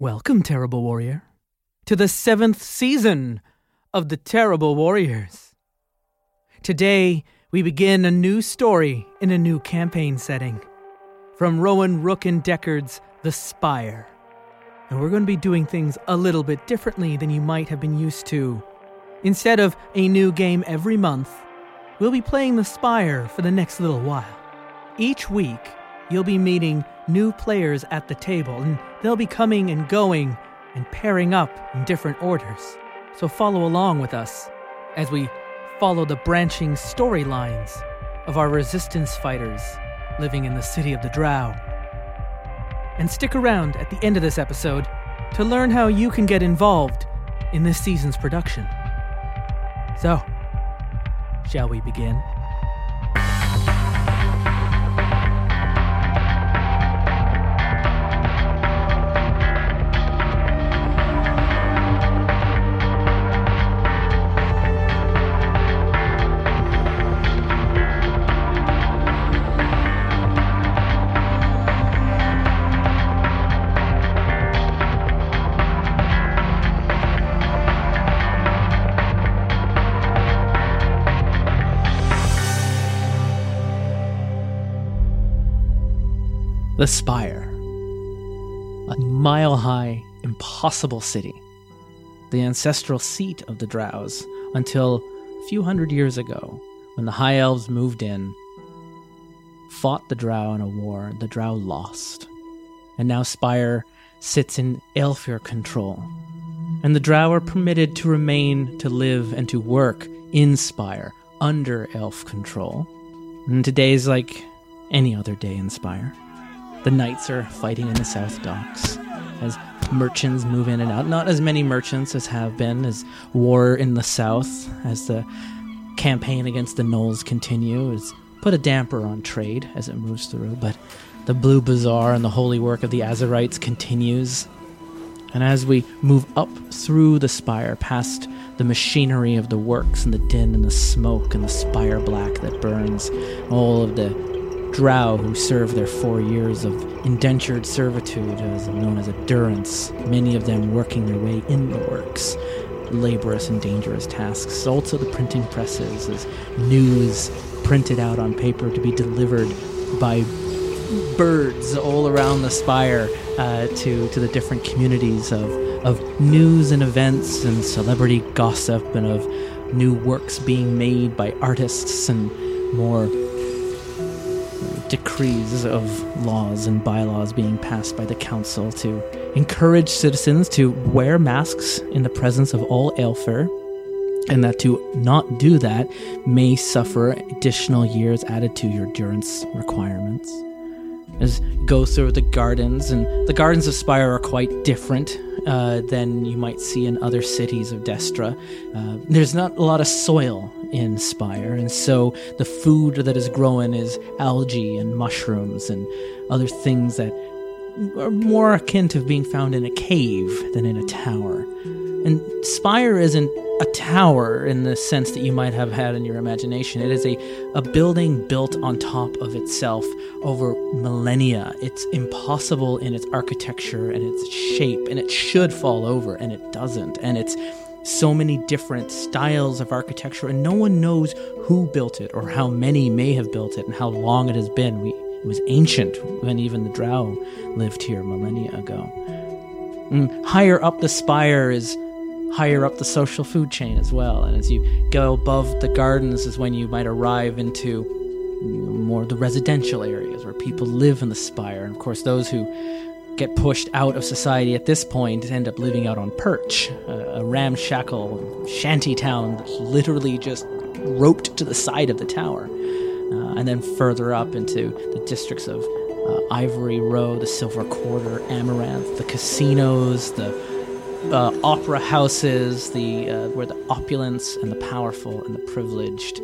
Welcome, Terrible Warrior, to the 7th season of The Terrible Warriors. Today, we begin a new story in a new campaign setting from Rowan Rook and Deckard's The Spire. And we're going to be doing things a little bit differently than you might have been used to. Instead of a new game every month, we'll be playing The Spire for the next little while. Each week, you'll be meeting new players at the table, and they'll be coming and going and pairing up in different orders. So follow along with us as we follow the branching storylines of our resistance fighters living in the city of the Drow. And stick around at the end of this episode to learn how you can get involved in this season's production. So, shall we begin? The Spire, a mile-high, impossible city, the ancestral seat of the Drows until a few hundred years ago, when the High Elves moved in, fought the Drow in a war the Drow lost, and now Spire sits in Aelfir control, and the Drow are permitted to remain, to live, and to work in Spire, under Elf control. And today's like any other day in Spire. The knights are fighting in the South Docks as merchants move in and out. Not as many merchants as have been, as war in the South, as the campaign against the Knolls continues, put a damper on trade as it moves through. But the Blue Bazaar and the holy work of the Azerites continues. And as we move up through the Spire, past the machinery of the works and the din and the smoke and the spire black that burns, all of the Drow who served their 4 years of indentured servitude, as known as durance, many of them working their way in the works, laborious and dangerous tasks. Also the printing presses, as news printed out on paper to be delivered by birds all around the Spire to the different communities of news and events and celebrity gossip and of new works being made by artists and more decrees of laws and bylaws being passed by the council to encourage citizens to wear masks in the presence of all Aelfir, and that to not do that may suffer additional years added to your durance requirements. As you go through the gardens, and the gardens of Spire are quite different than you might see in other cities of Destra. There's not a lot of soil in Spire, and so the food that is growing is algae and mushrooms and other things that are more akin to being found in a cave than in a tower. And Spire isn't a tower in the sense that you might have had in your imagination. It is a building built on top of itself over millennia. It's impossible in its architecture and its shape, and it should fall over, and it doesn't. And it's so many different styles of architecture, and no one knows who built it or how many may have built it and how long it has been. It was ancient when even the Drow lived here millennia ago. And higher up the Spire is higher up the social food chain as well, and as you go above the gardens is when you might arrive into more the residential areas where people live in the Spire. And of course those who get pushed out of society at this point end up living out on Perch, a ramshackle shanty town that's literally just roped to the side of the tower, and then further up into the districts of Ivory Row, the Silver Quarter, Amaranth, the casinos, the opera houses, where the opulence and the powerful and the privileged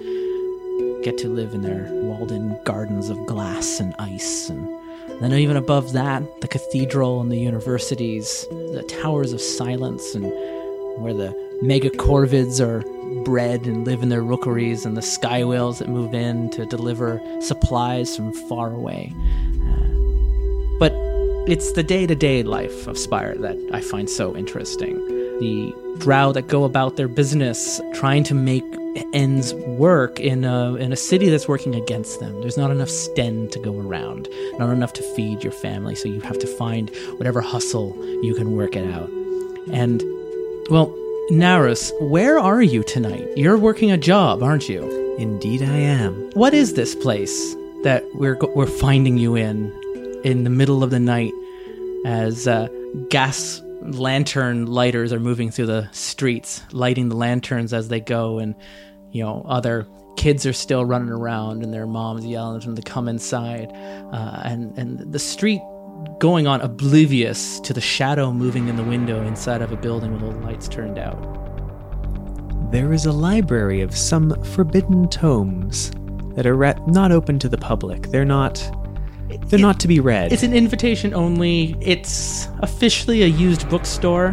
get to live in their walled-in gardens of glass and ice. And then even above that, the cathedral and the universities, the towers of silence, and where the megacorvids are bred and live in their rookeries, and the sky whales that move in to deliver supplies from far away. But It's the day-to-day life of Spire that I find so interesting. The Drow that go about their business trying to make ends work in a city that's working against them. There's not enough Sten to go around, not enough to feed your family, so you have to find whatever hustle you can work it out. And, well, Nerys, where are you tonight? You're working a job, aren't you? Indeed I am. What is this place that we're finding you in the middle of the night as gas lantern lighters are moving through the streets, lighting the lanterns as they go, and, you know, other kids are still running around and their moms yelling at them to come inside, and the street going on oblivious to the shadow moving in the window inside of a building with all the lights turned out. There is a library of some forbidden tomes that are not open to the public. They're not to be read. It's an invitation only. It's officially a used bookstore,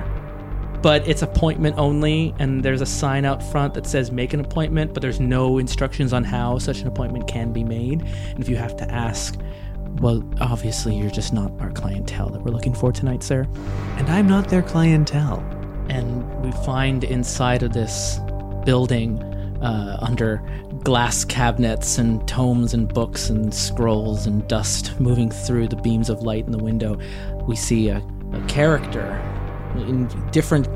but it's appointment only, and there's a sign out front that says make an appointment, but there's no instructions on how such an appointment can be made. And if you have to ask, well, obviously you're just not our clientele that we're looking for tonight, sir. And I'm not their clientele. And we find inside of this building, under glass cabinets and tomes and books and scrolls and dust moving through the beams of light in the window, we see a character in different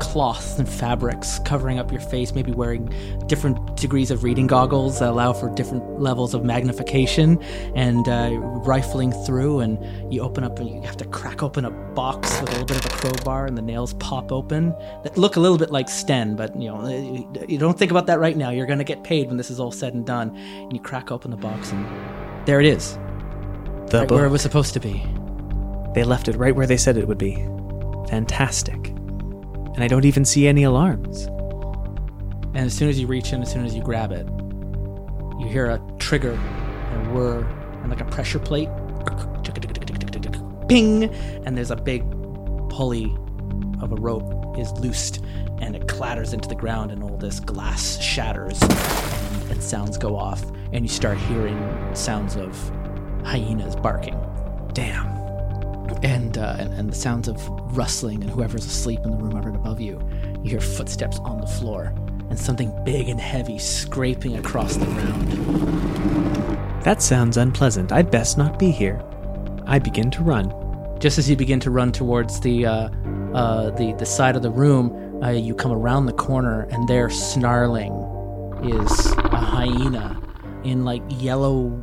cloths and fabrics covering up your face, maybe wearing different degrees of reading goggles that allow for different levels of magnification, and rifling through, and you open up and you have to crack open a box with a little bit of a crowbar, and the nails pop open that look a little bit like Sten, but, you know, you don't think about that right now. You're going to get paid when this is all said and done. And you crack open the box and there it is. The book. Where it was supposed to be. They left it right where they said it would be. Fantastic. And I don't even see any alarms. And as soon as you reach in, as soon as you grab it, you hear a trigger and a whir and like a pressure plate. Ping! And there's a big pulley of a rope is loosed, and it clatters into the ground, and all this glass shatters, and sounds go off, and you start hearing sounds of hyenas barking. Damn. And the sounds of rustling, and whoever's asleep in the room right above you. You hear footsteps on the floor and something big and heavy scraping across the ground. That sounds unpleasant. I'd best not be here. I begin to run. Just as you begin to run towards the side of the room, you come around the corner, and there, snarling, is a hyena in, like, yellow,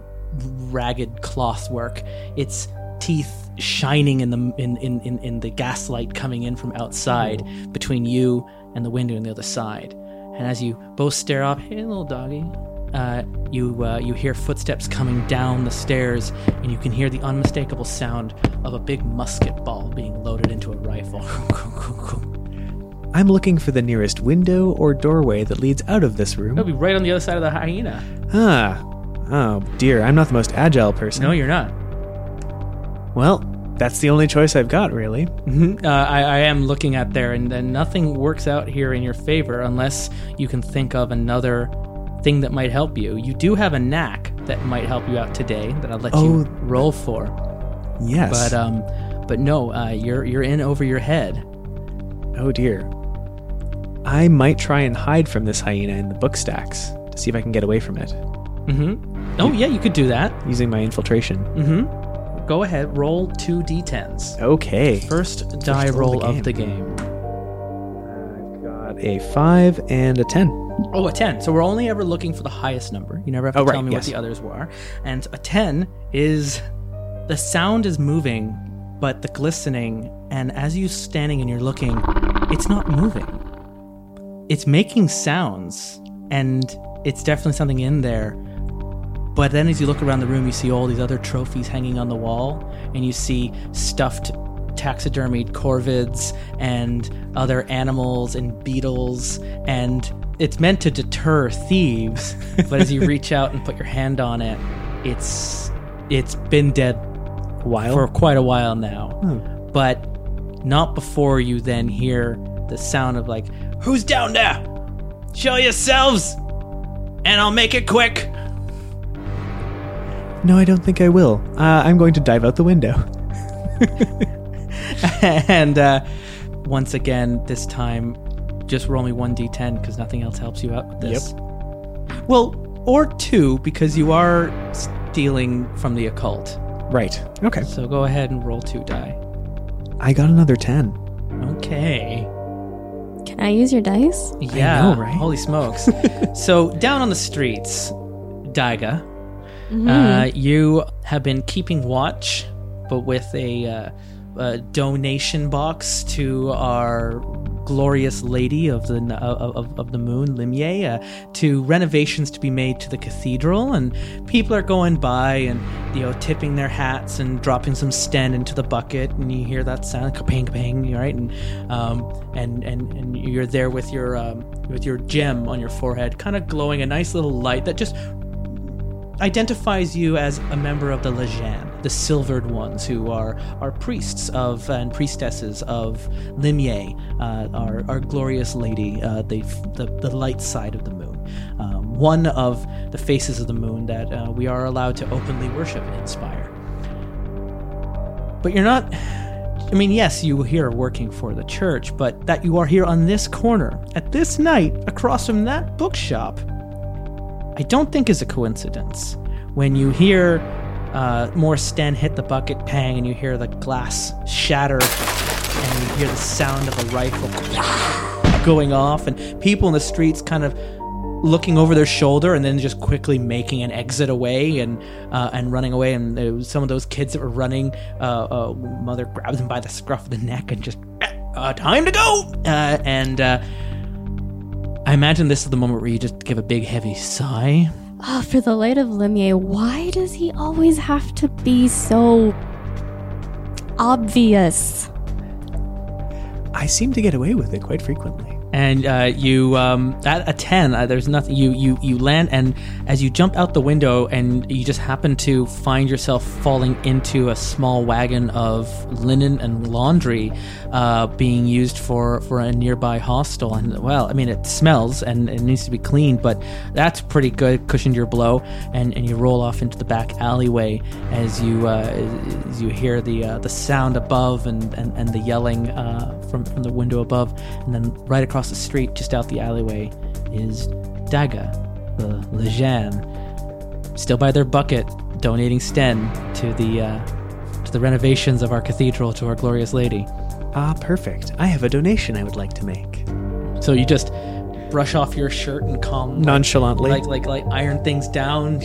ragged cloth work. Its teeth shining in the gaslight coming in from outside between you and the window on the other side. And as you both stare up, hey, little doggy, you hear footsteps coming down the stairs, and you can hear the unmistakable sound of a big musket ball being loaded into a rifle. I'm looking for the nearest window or doorway that leads out of this room. It'll be right on the other side of the hyena. Oh dear, I'm not the most agile person. No, you're not. Well, that's the only choice I've got, really. Mm-hmm. I am looking at there, and then nothing works out here in your favor unless you can think of another thing that might help you. You do have a knack that might help you out today that I'll let you roll for. Yes. But no, you're in over your head. Oh, dear. I might try and hide from this hyena in the book stacks to see if I can get away from it. Mm-hmm. Oh, yeah, you could do that. Using my infiltration. Mm-hmm. Go ahead, roll 2d10s. Okay. First die roll of the game. I've got a 5 and a 10. Oh, a 10. So we're only ever looking for the highest number. You never have to tell me what the others were. And a 10 is the sound is moving, but the glistening, and as you're standing and you're looking, it's not moving. It's making sounds, and it's definitely something in there. But then as you look around the room, you see all these other trophies hanging on the wall, and you see stuffed taxidermied corvids and other animals and beetles, and it's meant to deter thieves, but as you reach out and put your hand on it, it's been dead for quite a while now. Hmm. But not before you then hear the sound of, like, who's down there? Show yourselves, and I'll make it quick. No, I don't think I will. I'm going to dive out the window. And once again, this time, just roll me 1d10 because nothing else helps you out with this. Yep. Well, or two, because you are stealing from the occult. Right. Okay. So go ahead and roll two die. I got another 10. Okay. Can I use your dice? Yeah. I know, right? Holy smokes. So down on the streets, Daga, you have been keeping watch, but with a donation box to our glorious lady of the moon, Limier, to renovations to be made to the cathedral, and people are going by and, you know, tipping their hats and dropping some sten into the bucket, and you hear that sound, ka-ping, ka-ping, right? And you're there with your gem on your forehead, kind of glowing a nice little light that just identifies you as a member of the Legion, the Silvered Ones, who are priests of and priestesses of Limier, our glorious lady, the light side of the moon, one of the faces of the moon that we are allowed to openly worship and inspire. But you're not. I mean, yes, you here are working for the church, but that you are here on this corner at this night across from that bookshop, I don't think is a coincidence. When you hear more Sten hit the bucket, pang, and you hear the glass shatter, and you hear the sound of a rifle going off, and people in the streets kind of looking over their shoulder and then just quickly making an exit away and running away. And some of those kids that were running, Mother grabs them by the scruff of the neck and just, time to go! I imagine this is the moment where you just give a big, heavy sigh. Oh, for the light of Limier, why does he always have to be so obvious? I seem to get away with it quite frequently. And you, at a 10, there's nothing. You land, and as you jump out the window, and you just happen to find yourself falling into a small wagon of linen and laundry being used for a nearby hostel. And, well, I mean, it smells, and it needs to be cleaned, but that's pretty good, cushioned your blow, and you roll off into the back alleyway as you hear the sound above and the yelling from the window above, and then right across the street, just out the alleyway, is Daga, the Legion, still by their bucket, donating Sten to the renovations of our cathedral to our glorious lady. Ah, perfect. I have a donation I would like to make. So you just brush off your shirt and calm, nonchalantly, like iron things down.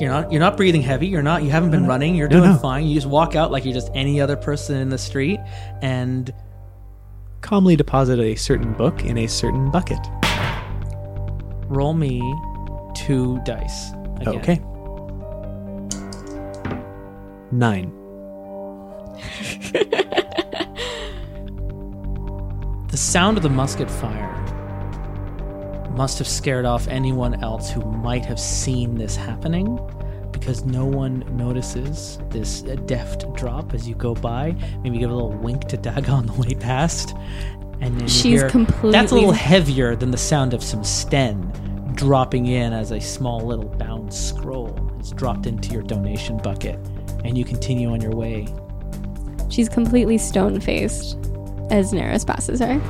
You're not breathing heavy. You haven't been running. You're doing fine. You just walk out like you're just any other person in the street, and calmly deposit a certain book in a certain bucket. Roll me two dice again. Okay. 9. The sound of the musket fire must have scared off anyone else who might have seen this happening, because no one notices this deft drop as you go by. Maybe give a little wink to Daga on the way past. And then that's a little heavier than the sound of some Sten dropping in as a small little bound scroll is dropped into your donation bucket, and you continue on your way. She's completely stone-faced as Nerys passes her.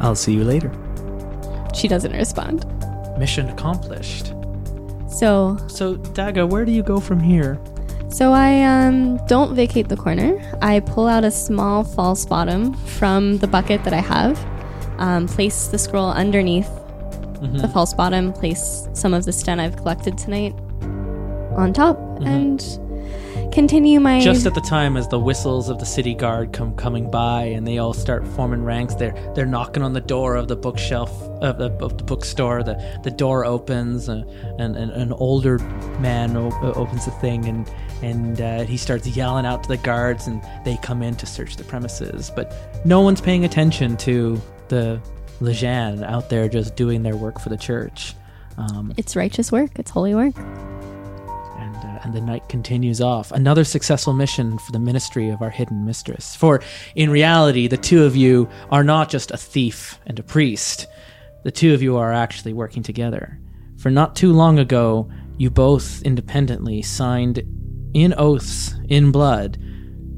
I'll see you later. She doesn't respond. Mission accomplished. So Daga, where do you go from here? So I don't vacate the corner. I pull out a small false bottom from the bucket that I have, place the scroll underneath the false bottom, place some of the Sten I've collected tonight on top, and continue my... Just at the time as the whistles of the city guard coming by and they all start forming ranks, they're knocking on the door of the bookshelf of the bookstore. The door opens, and an older man opens the thing, and he starts yelling out to the guards, and they come in to search the premises. But no one's paying attention to the Legion out there just doing their work for the church. It's righteous work. It's holy work. And the night continues off. Another successful mission for the ministry of our hidden mistress. For in reality, the two of you are not just a thief and a priest. The two of you are actually working together. For not too long ago, you both independently signed in oaths, in blood,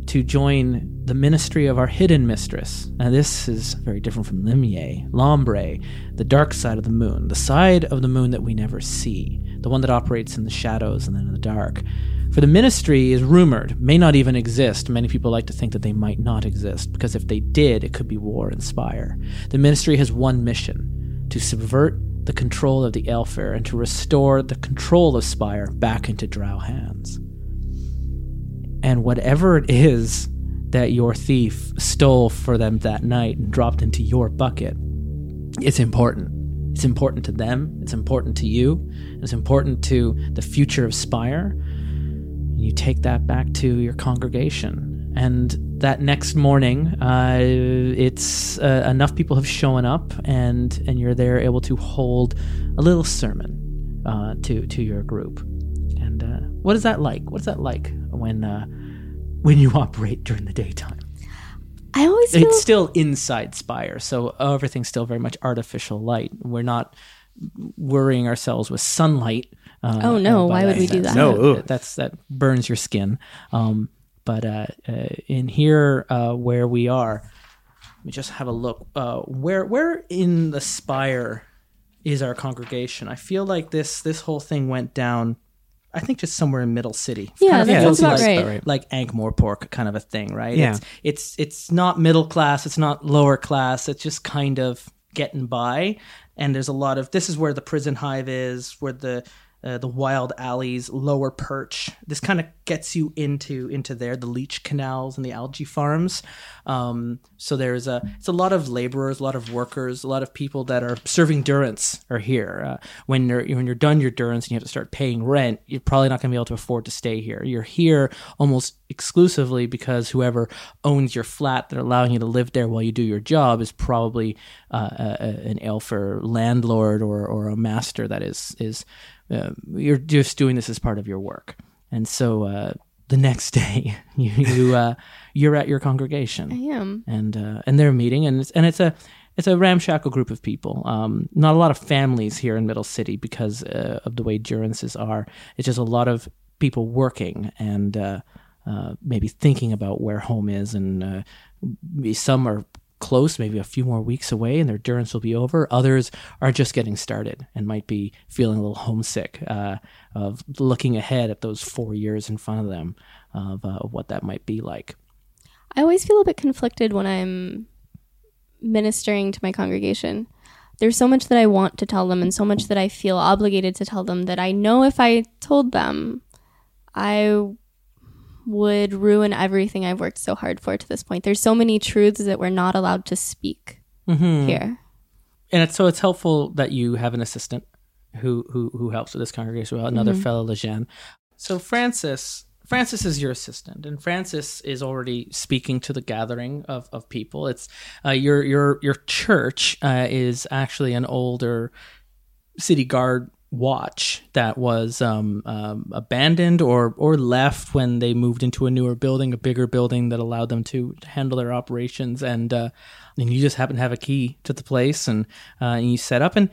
to join the ministry of our hidden mistress. Now, this is very different from Limier, L'Ombre, the dark side of the moon, the side of the moon that we never see, the one that operates in the shadows and then in the dark. For the ministry is rumored, may not even exist. Many people like to think that they might not exist, because if they did, it could be war and spire. The ministry has one mission, to subvert the control of the Aelfir and to restore the control of Spire back into Drow hands. And whatever it is that your thief stole for them that night and dropped into your bucket, it's important. It's important to them, it's important to you, it's important to the future of Spire. And you take that back to your congregation. And that next morning, it's enough people have shown up, and you're there able to hold a little sermon to your group. And what is that like? What's that like when you operate during the daytime? I always feel it's still inside Spire, so everything's still very much artificial light. We're not worrying ourselves with sunlight. Oh no! Why would we do that? No, that burns your skin. But in here, where we are, let me just have a look. Where in the Spire is our congregation? I feel like this whole thing went down, I think, just somewhere in Middle City. Yeah, that sounds about right. Like Ankh-Morpork kind of a thing, right? Yeah. It's not middle class. It's not lower class. It's just kind of getting by. And there's a lot of, this is where the prison hive is, where the wild alleys, lower perch. This kind of gets you into there, the leech canals and the algae farms. So it's a lot of laborers, a lot of workers, a lot of people that are serving durance are here. When you're done your durance and you have to start paying rent, you're probably not going to be able to afford to stay here. You're here almost exclusively because whoever owns your flat that are allowing you to live there while you do your job is probably an Aelfir landlord or a master that is. You're just doing this as part of your work. And so the next day you're at your congregation. I am. And they're meeting, and it's a ramshackle group of people. Not a lot of families here in Middle City because of the way durances are. It's just a lot of people working and maybe thinking about where home is, and some are close, maybe a few more weeks away, and their durance will be over. Others are just getting started and might be feeling a little homesick of looking ahead at those 4 years in front of them, of what that might be like. I always feel a bit conflicted when I'm ministering to my congregation. There's so much that I want to tell them and so much that I feel obligated to tell them that I know if I told them, I would ruin everything I've worked so hard for to this point. There's so many truths that we're not allowed to speak here. And it's helpful that you have an assistant who helps with this congregation, well, another fellow Lejeune. So Francis is your assistant, and Francis is already speaking to the gathering of people. It's your church is actually an older city guard watch that was abandoned or left when they moved into a newer building, a bigger building that allowed them to handle their operations, and you just happen to have a key to the place, and you set up, and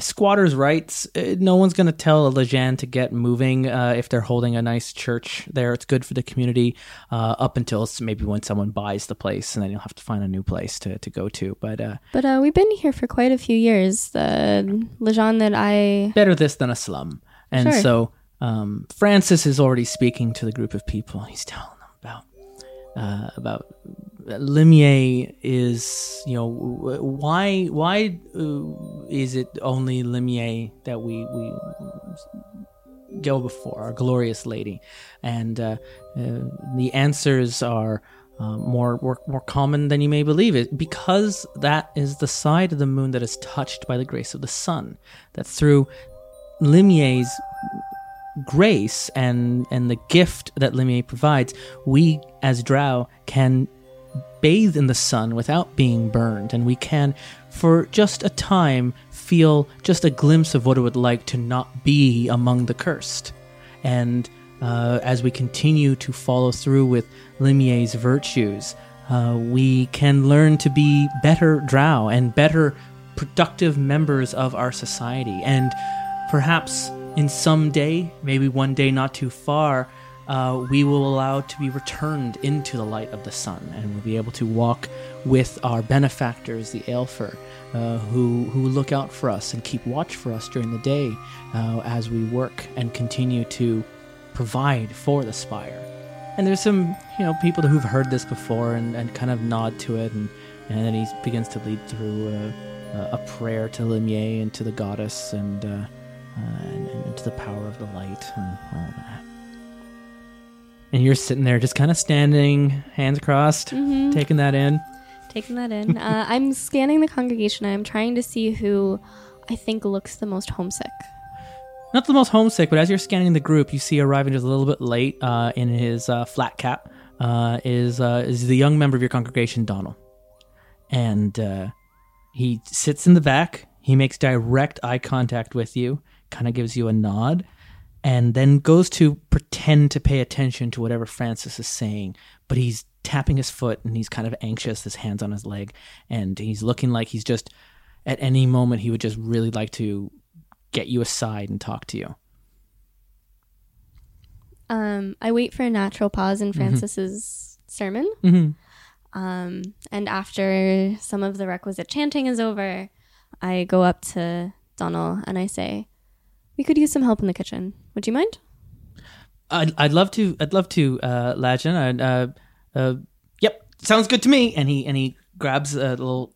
squatters' rights. No one's going to tell a Lejeune to get moving if they're holding a nice church there. It's good for the community up until maybe when someone buys the place, and then you'll have to find a new place to go to. But we've been here for quite a few years. The Lejeune that I better this than a slum. And sure. So Francis is already speaking to the group of people. He's telling them about Limier is, why is it only Limier that we go before, our glorious lady? And the answers are more common than you may believe it, because that is the side of the moon that is touched by the grace of the sun. That through Limier's grace and the gift that Limier provides, we as Drow can bathe in the sun without being burned, and we can, for just a time, feel just a glimpse of what it would like to not be among the cursed. And as we continue to follow through with Limier's virtues, we can learn to be better Drow and better productive members of our society. And perhaps in some day, maybe one day not too far, we will allow to be returned into the light of the sun, and we'll be able to walk with our benefactors, the Aelfir, who look out for us and keep watch for us during the day as we work and continue to provide for the Spire. And there's some, people who've heard this before and kind of nod to it, and then he begins to lead through a prayer to Limier and to the goddess and to the power of the light and all that. And you're sitting there just kind of standing, hands crossed, mm-hmm. Taking that in. I'm scanning the congregation. I'm trying to see who I think looks the most homesick. Not the most homesick, but as you're scanning the group, you see arriving just a little bit late in his flat cap is the young member of your congregation, Donald. And he sits in the back. He makes direct eye contact with you, kind of gives you a nod, and then goes to pretend to pay attention to whatever Francis is saying. But he's tapping his foot, and he's kind of anxious, his hands on his leg. And he's looking like he's just, at any moment, he would just really like to get you aside and talk to you. I wait for a natural pause in Francis's mm-hmm. sermon. Mm-hmm. And after some of the requisite chanting is over, I go up to Donald and I say, "We could use some help in the kitchen. Would you mind?" I'd love to, Lajan. Yep, sounds good to me. And he grabs a little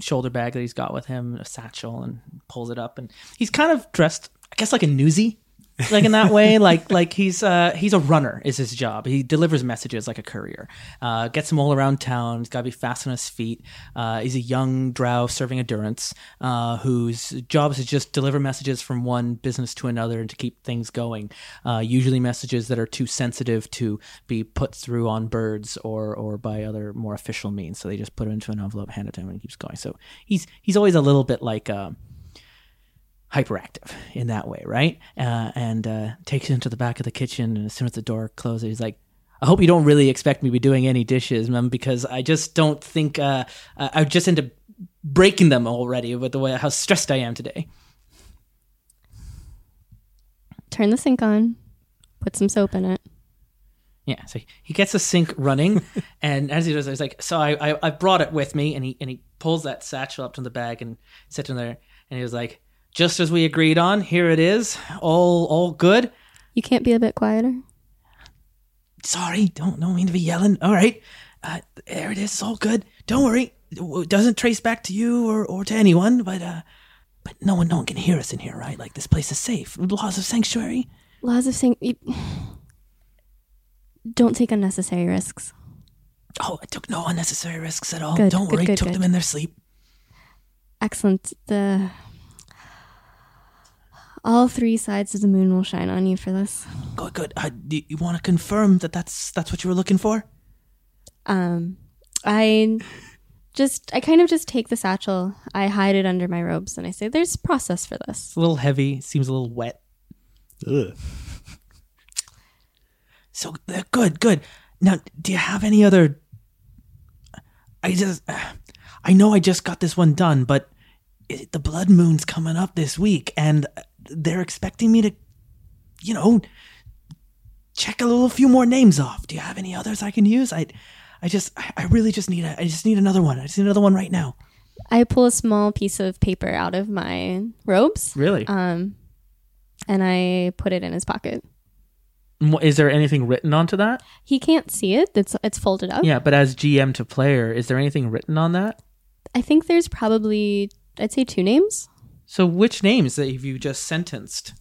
shoulder bag that he's got with him, a satchel, and pulls it up. And he's kind of dressed, I guess, like a newsie, like in that way. Like he's a runner is his job. He delivers messages like a courier. Gets them all around town. He's got to be fast on his feet. He's a young drow serving a durance whose job is to just deliver messages from one business to another and to keep things going. Usually messages that are too sensitive to be put through on birds or by other more official means. So they just put it into an envelope, hand it to him, and he keeps going. So he's always a little bit like hyperactive in that way, right? And takes him to the back of the kitchen, and as soon as the door closes, he's like, "I hope you don't really expect me to be doing any dishes, ma'am, because I just don't think I would just end up breaking them already with the way how stressed I am today." Turn the sink on, put some soap in it. Yeah, so he gets the sink running, and as he does, he's like, "So I brought it with me," and he pulls that satchel up to the bag and sits in there, and he was like, "Just as we agreed on, here it is, all good." You can't be a bit quieter? Sorry, don't mean to be yelling. All right, there it is, it's all good. Don't worry, it doesn't trace back to you or to anyone, but no one can hear us in here, right? Like, this place is safe. Laws of sanctuary? Laws of sanctuary. Don't take unnecessary risks. Oh, I took no unnecessary risks at all. Good, don't worry, good, took them in their sleep. Excellent. All three sides of the moon will shine on you for this. Good. Do you want to confirm that's what you were looking for? I kind of just take the satchel. I hide it under my robes, and I say, "There's a process for this." It's a little heavy. Seems a little wet. Ugh. So good. Now, do you have any other? I know I just got this one done, but the blood moon's coming up this week, and they're expecting me to, check a few more names off. Do you have any others I can use? I really just need another one. I just need another one right now. I pull a small piece of paper out of my robes. Really? And I put it in his pocket. Is there anything written onto that? He can't see it. It's folded up. Yeah, but as GM to player, is there anything written on that? I think there's probably, I'd say, 2 names. So which names that you just sentenced?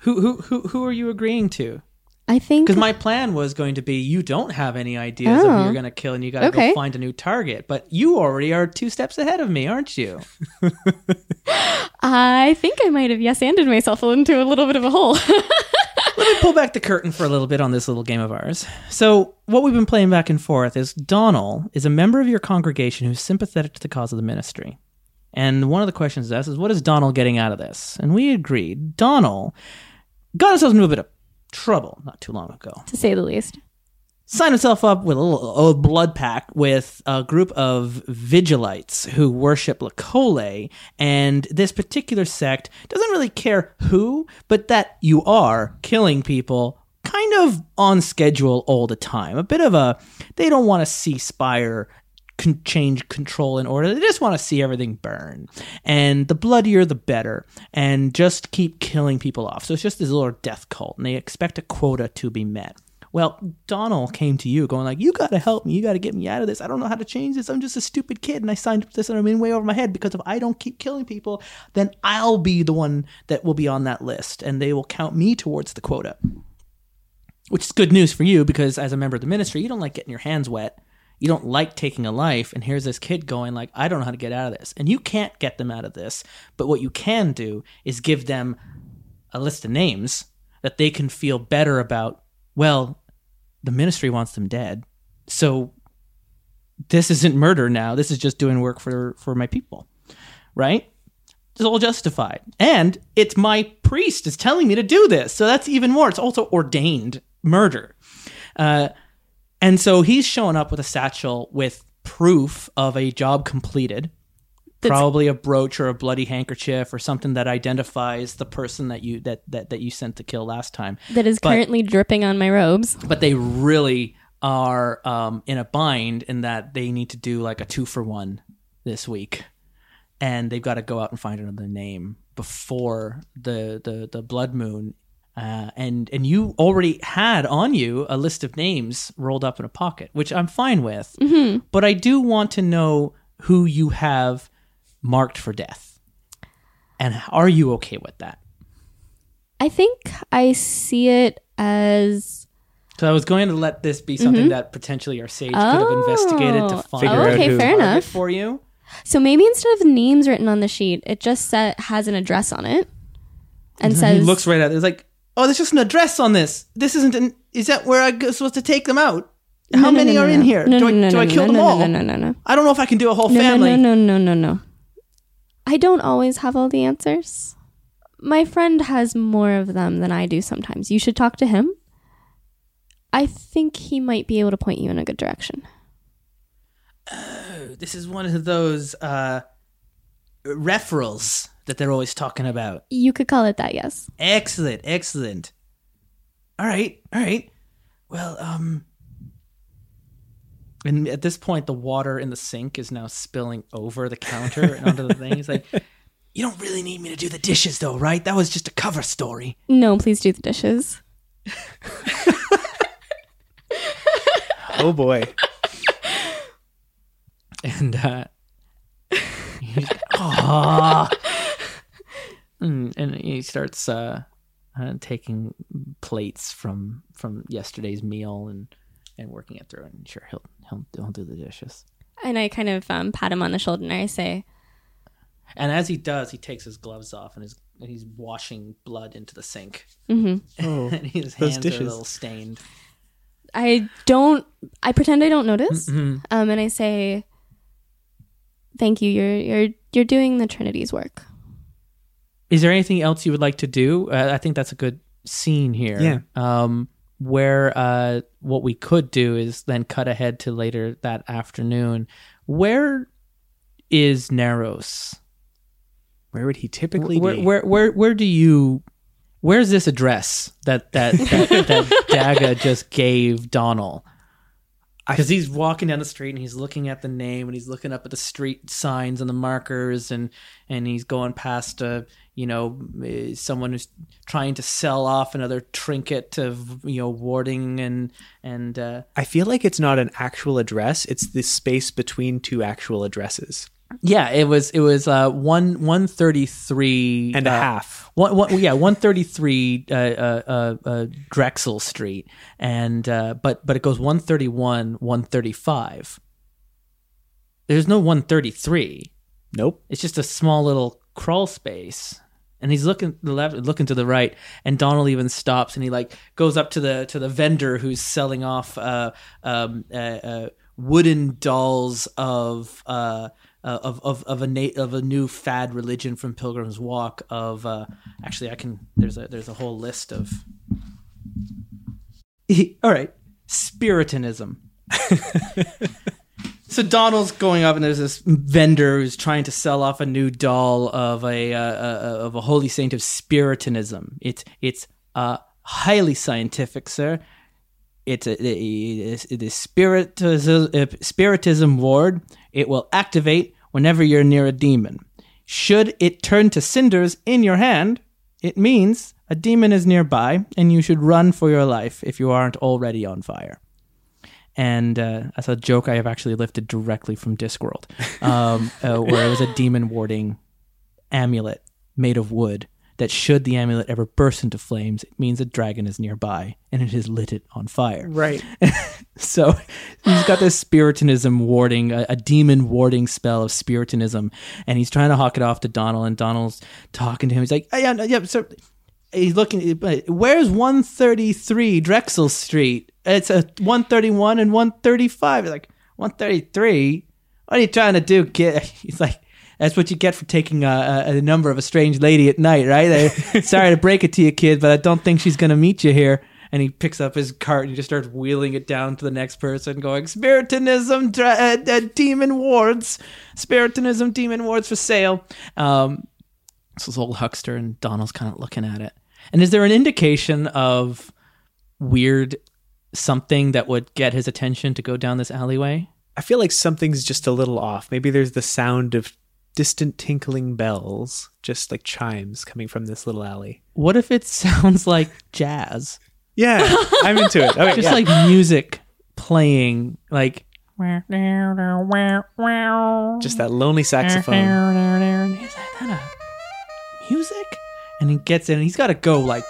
Who are you agreeing to? I think, because my plan was going to be, you don't have any ideas of who you're going to kill, and you got to go find a new target. But you already are 2 steps ahead of me, aren't you? I think I might have yes-anded myself into a little bit of a hole. Let me pull back the curtain for a little bit on this little game of ours. So what we've been playing back and forth is, Donald is a member of your congregation who's sympathetic to the cause of the ministry. And one of the questions asked is, what is Donald getting out of this? And we agreed, Donald got himself into a bit of trouble not too long ago. To say the least. sign himself up with a little blood pact with a group of Vigilites who worship L'Cole, and this particular sect doesn't really care who, but that you are killing people kind of on schedule all the time. A bit of a, they don't want to see Spire change control and order. They just want to see everything burn. And the bloodier, the better. And just keep killing people off. So it's just this little death cult, and they expect a quota to be met. Well, Donald came to you going like, you got to help me. You got to get me out of this. I don't know how to change this. I'm just a stupid kid, and I signed up for this, and I'm in way over my head, because if I don't keep killing people, then I'll be the one that will be on that list, and they will count me towards the quota. Which is good news for you, because as a member of the ministry, you don't like getting your hands wet. You don't like taking a life, and here's this kid going like, I don't know how to get out of this. And you can't get them out of this, but what you can do is give them a list of names that they can feel better about. Well, the ministry wants them dead, so this isn't murder now. This is just doing work for my people, right? It's all justified. And it's my priest is telling me to do this, so that's even more. It's also ordained murder. And so he's showing up with a satchel with proof of a job completed, probably a brooch or a bloody handkerchief or something that identifies the person that you sent to kill last time. That is currently dripping on my robes. But they really are in a bind in that they need to do like a 2-for-1 this week. And they've got to go out and find another name before the blood moon. And you already had on you a list of names rolled up in a pocket, which I'm fine with. Mm-hmm. But I do want to know who you have marked for death. And are you okay with that? I think I see it as... So I was going to let this be something that potentially our sage could have investigated to find out for you. So maybe instead of names written on the sheet, it just has an address on it. And says... He looks right at it. It's like... Oh, there's just an address on this. This isn't an... Is that where I'm supposed to take them out? How many are in here? Do I kill them all? No. I don't know if I can do a whole family. No. I don't always have all the answers. My friend has more of them than I do sometimes. You should talk to him. I think he might be able to point you in a good direction. Oh, this is one of those referrals that they're always talking about. You could call it that, yes. Excellent. All right. Well, and at this point, the water in the sink is now spilling over the counter and onto the thing. It's like, you don't really need me to do the dishes, though, right? That was just a cover story. No, please do the dishes. Oh, boy. And he's like, oh. And he starts taking plates from yesterday's meal and working it through. And sure, he'll do the dishes. And I kind of pat him on the shoulder and I say... And as he does, he takes his gloves off and he's washing blood into the sink. Mm-hmm. Oh, and his hands are a little stained. I pretend I don't notice. Mm-hmm. And I say, thank you, you're doing the Trinity's work. Is there anything else you would like to do? I think that's a good scene here. Yeah. Where what we could do is then cut ahead to later that afternoon. Where is Nerys? Where would he typically be? Where's this address that Daga just gave Donald? Because he's walking down the street and he's looking at the name and he's looking up at the street signs and the markers and he's going past someone who's trying to sell off another trinket of warding and I feel like it's not an actual address; it's the space between two actual addresses. Yeah, it was 133 and a half. 133 Drexel Street, and but it goes 131, 135. There's no 133. Nope. It's just a small little crawl space, and he's looking to the left, looking to the right, and Donald even stops and he like goes up to the vendor who's selling off wooden dolls of a new fad religion from Pilgrim's Walk of there's a whole list of all right. Spiritism. So Donald's going up, and there's this vendor who's trying to sell off a new doll of a holy saint of Spiritism. It's highly scientific, sir. It's a spiritism ward. It will activate whenever you're near a demon. Should it turn to cinders in your hand, it means a demon is nearby, and you should run for your life if you aren't already on fire. And that's a joke I have actually lifted directly from Discworld, where it was a demon warding amulet made of wood that should the amulet ever burst into flames, it means a dragon is nearby and it has lit it on fire. Right. So he's got this Spiritism warding, a demon warding spell of Spiritism, and he's trying to hawk it off to Donald, and Donald's talking to him. He's like, oh, yeah, sir. He's looking, where's 133 Drexel Street? It's a 131 and 135. He's like, 133? What are you trying to do, kid? He's like, that's what you get for taking a number of a strange lady at night, right? Sorry to break it to you, kid, but I don't think she's going to meet you here. And he picks up his cart and he just starts wheeling it down to the next person, going, Spiritanism, demon wards. Spiritanism, demon wards for sale. This is old huckster, and Donald's kind of looking at it. And is there an indication of weird something that would get his attention to go down this alleyway? I feel like something's just a little off. Maybe there's the sound of distant tinkling bells, just like chimes coming from this little alley. What if it sounds like jazz? Yeah, I'm into it. Okay, just like music playing, like just that lonely saxophone. Is that music? And he gets in, and he's got to go like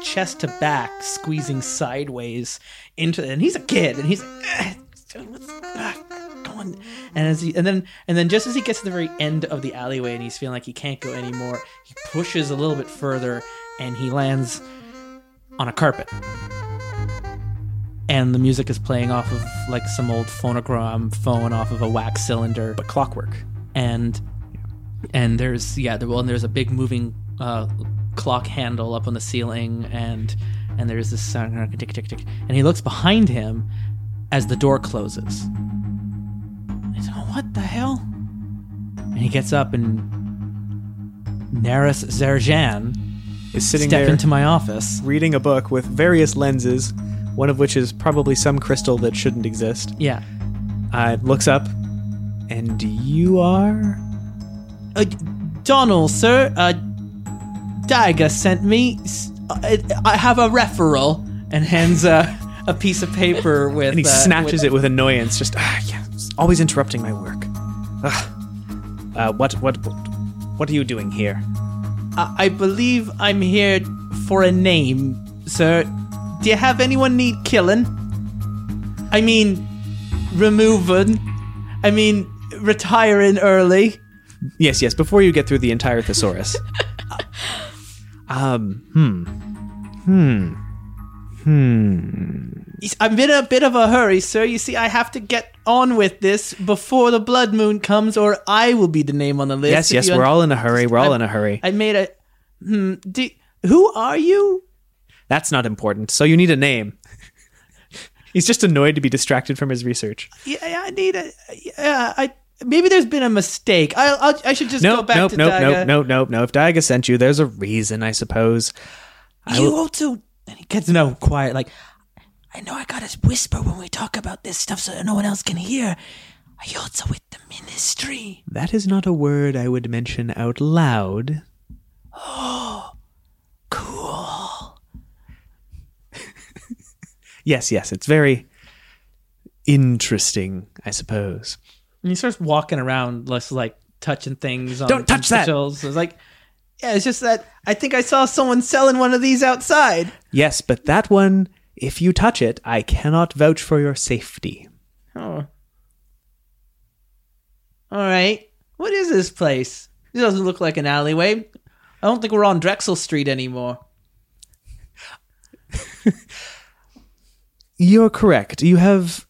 chest to back, squeezing sideways into, and he's a kid, and he's like, going. And then just as he gets to the very end of the alleyway and he's feeling like he can't go anymore, he pushes a little bit further and he lands on a carpet. And the music is playing off of like some old phonogram phone off of a wax cylinder, but clockwork. And there's a big moving clock handle up on the ceiling, and there's this sound, tick tick tick, and he looks behind him as the door closes. He's like, what the hell? And he gets up, and Nerys Zerjan is sitting there into my office reading a book with various lenses, one of which is probably some crystal that shouldn't exist. Yeah. Looks up, and you are? Donald, sir. Daga sent me. I have a referral. And hands a piece of paper with... And he snatches it with annoyance. Just, yeah, always interrupting my work. What are you doing here? I believe I'm here for a name, sir. Do you have anyone need killing? I mean, removing. I mean, retiring early. Yes, before you get through the entire thesaurus. I'm in a bit of a hurry, sir. You see, I have to get on with this before the blood moon comes, or I will be the name on the list. Yes, we're all in a hurry. We're all in a hurry. I made a... who are you? That's not important. So you need a name. He's just annoyed to be distracted from his research. Yeah, I need a... Yeah, maybe there's been a mistake. I should just go back to Daga. No. If Daga sent you, there's a reason, I suppose. Also... And he gets quiet, like, I know I gotta whisper when we talk about this stuff so that no one else can hear. Are you also with the ministry? That is not a word I would mention out loud. Oh, cool. Yes, it's very interesting, I suppose. And he starts walking around, less like touching things. Don't touch that! It's like, yeah, it's just that I think I saw someone selling one of these outside. Yes, but that one, if you touch it, I cannot vouch for your safety. Oh. All right. What is this place? This doesn't look like an alleyway. I don't think we're on Drexel Street anymore. You're correct. You have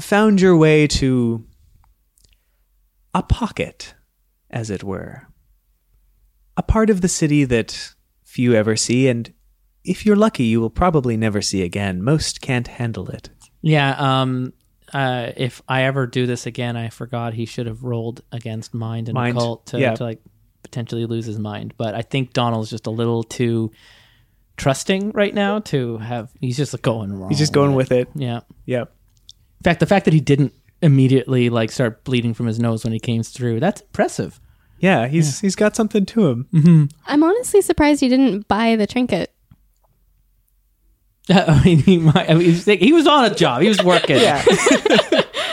found your way to... a pocket, as it were. A part of the city that few ever see, and if you're lucky, you will probably never see again. Most can't handle it. Yeah. If I ever do this again, I forgot he should have rolled against mind and occult to like potentially lose his mind. But I think Donald's just a little too trusting right now to have. He's just like going wrong. He's just going with it. Yeah. Yeah. In fact, the fact that he didn't immediately like start bleeding from his nose when he came through, that's impressive. Yeah, he's got something to him. Mm-hmm. I'm honestly surprised you didn't buy the trinket. He was on a job. He was working. Yeah.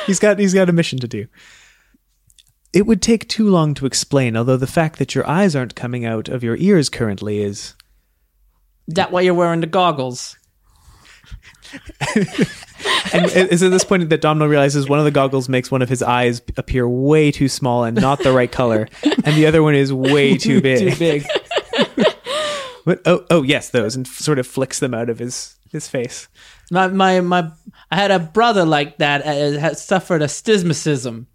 He's got a mission to do. It would take too long to explain, although the fact that your eyes aren't coming out of your ears currently is... That why you're wearing the goggles? And it's at this point that Domino realizes one of the goggles makes one of his eyes appear way too small and not the right color, and the other one is way too big. Too big. But, oh yes, those, and sort of flicks them out of his face. My I had a brother like that had suffered astigmatism.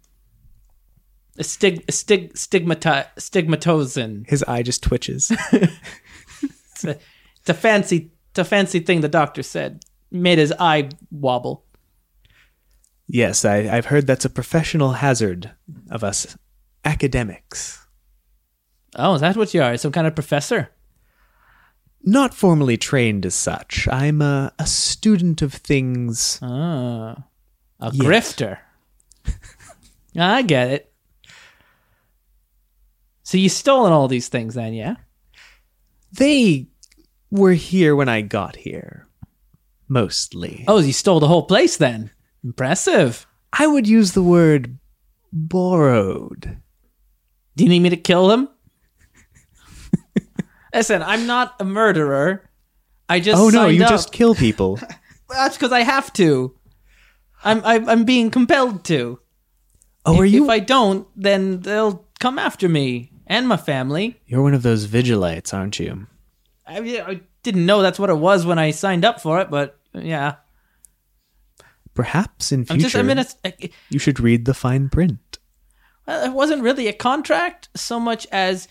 Stigmatizing. His eye just twitches. It's a fancy thing the doctor said. Made his eye wobble. Yes, I've heard that's a professional hazard of us academics. Oh, is that what you are? Some kind of professor? Not formally trained as such. I'm a student of things. Ah, a grifter. I get it. So you've stolen all these things then, yeah? They were here when I got here. Mostly. Oh, you stole the whole place then. Impressive. I would use the word borrowed. Do you need me to kill him? Listen, I'm not a murderer. I just just kill people. That's because I have to. I'm being compelled to. Oh, are you? If I don't, then they'll come after me and my family. You're one of those vigilites, aren't you? I didn't know that's what it was when I signed up for it, but yeah. Perhaps in future you should read the fine print. Well, it wasn't really a contract so much as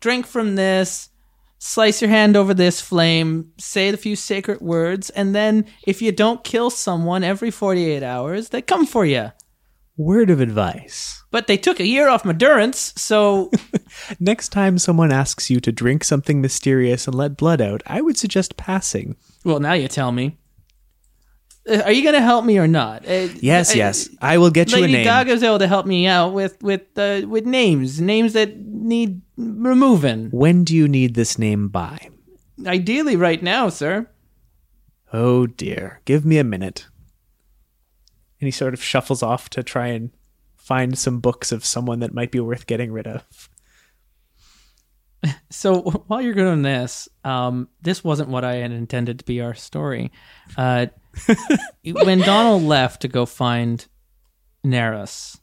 drink from this, slice your hand over this flame, say the few sacred words, and then if you don't kill someone every 48 hours, they come for you. Word of advice. But they took a year off my durance, so... Next time someone asks you to drink something mysterious and let blood out, I would suggest passing. Well, now you tell me. Are you going to help me or not? Yes. I will get you a name. Lady Daga's able to help me out with names. Names that need removing. When do you need this name by? Ideally right now, sir. Oh, dear. Give me a minute. And he sort of shuffles off to try and find some books of someone that might be worth getting rid of. So while you're doing this, this wasn't what I had intended to be our story. When Donald left to go find Nerys,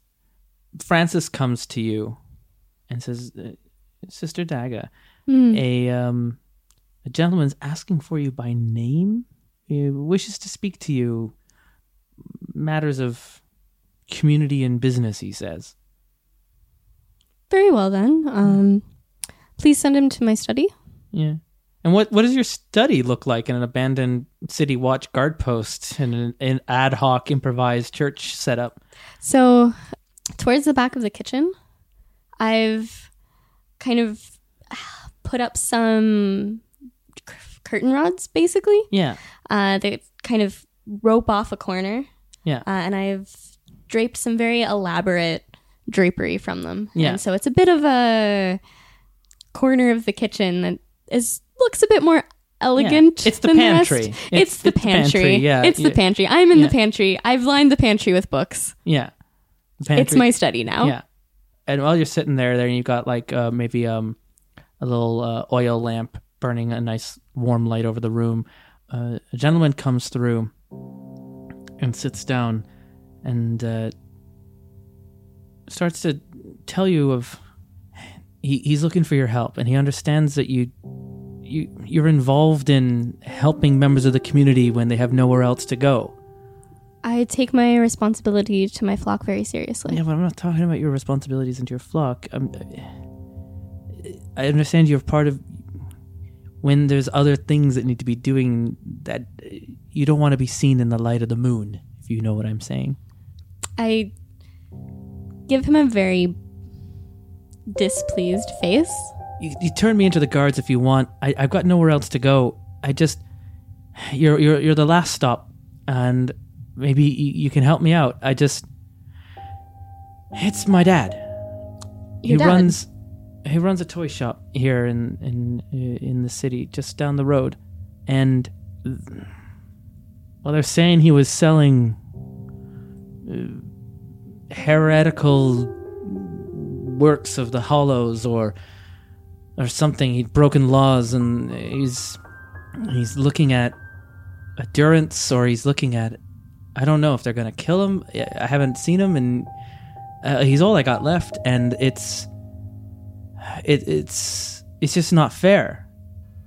Francis comes to you and says, Sister Daga, a gentleman's asking for you by name. He wishes to speak to you. Matters of community and business, he says. Very well, then. Please send him to my study. Yeah. And what does your study look like in an abandoned city watch guard post and an ad hoc improvised church setup? So towards the back of the kitchen, I've kind of put up some curtain rods, basically. Yeah. They kind of rope off a corner. Yeah. And I've draped some very elaborate drapery from them. Yeah. And so it's a bit of a corner of the kitchen that looks a bit more elegant. Yeah. It's than the pantry. The rest. It's the pantry. Yeah. It's the pantry. I'm in the pantry. I've lined the pantry with books. Yeah. It's my study now. Yeah. And while you're sitting there you've got like maybe a little oil lamp burning a nice warm light over the room. A gentleman comes through and sits down and starts to tell you of... He's looking for your help, and he understands that you're involved in helping members of the community when they have nowhere else to go. I take my responsibility to my flock very seriously. Yeah, but I'm not talking about your responsibilities and your flock. I understand you're part of... When there's other things that need to be doing that you don't want to be seen in the light of the moon, you know what I'm saying. I give him a very displeased face. You turn me into the guards if you want. I've got nowhere else to go. You're the last stop, and maybe you can help me out. It's my dad. He runs a toy shop here in the city, just down the road, and they're saying he was selling heretical works of the Hollows or something. He'd broken laws, and he's looking at Durance, or he's looking at, I don't know if they're gonna kill him. I haven't seen him, and he's all I got left, and it's just not fair.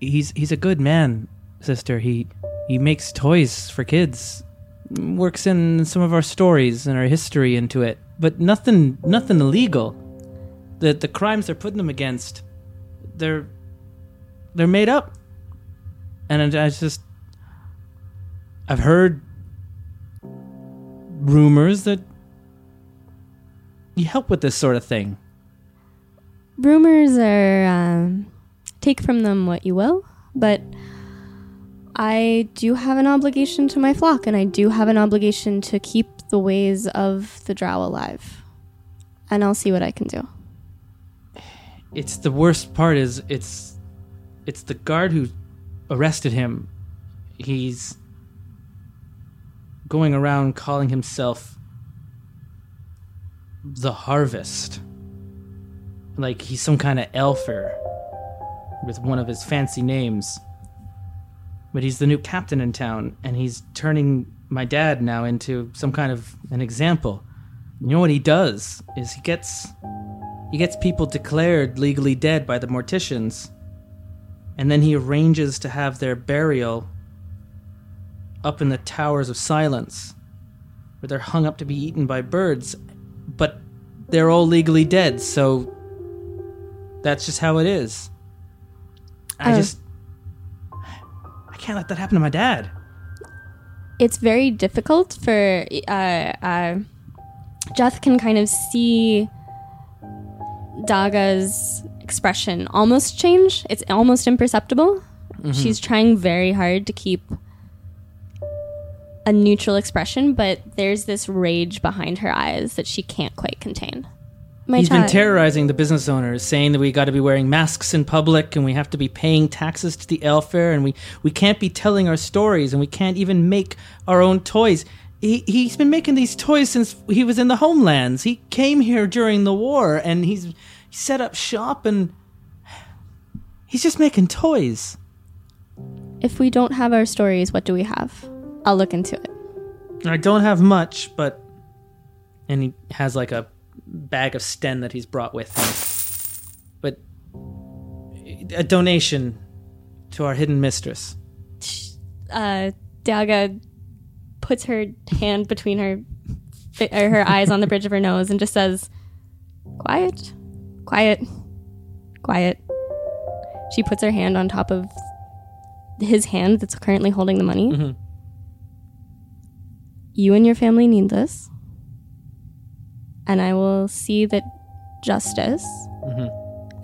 He's a good man, sister. He makes toys for kids, works in some of our stories and our history into it, but nothing illegal. The crimes they're putting him against, they're made up. And I've heard rumors that you help with this sort of thing. Rumors are, take from them what you will, but I do have an obligation to my flock, and I do have an obligation to keep the ways of the Drow alive. And I'll see what I can do. It's the worst part is it's the guard who arrested him. He's going around calling himself The Harvest. Like he's some kind of Aelfir with one of his fancy names. But he's the new captain in town, and he's turning my dad now into some kind of an example. You know what he does is he gets people declared legally dead by the morticians, and then he arranges to have their burial up in the Towers of Silence, where they're hung up to be eaten by birds, but they're all legally dead, so that's just how it is. I can't let that happen to my dad. It's very difficult for Jeth can kind of see Daga's expression almost change. It's almost imperceptible. Mm-hmm. She's trying very hard to keep a neutral expression, but there's this rage behind her eyes that she can't quite contain. He's been terrorizing the business owners, saying that we got to be wearing masks in public, and we have to be paying taxes to the Aelfir, and we can't be telling our stories, and we can't even make our own toys. He's been making these toys since he was in the homelands. He came here during the war, and he's set up shop, and he's just making toys. If we don't have our stories, what do we have? I'll look into it. I don't have much, but... And he has like a bag of Sten that he's brought with him. But a donation to our hidden mistress. Daga puts her hand between her eyes on the bridge of her nose and just says, "Quiet. Quiet. Quiet." She puts her hand on top of his hand that's currently holding the money. Mm-hmm. You and your family need this. And I will see that justice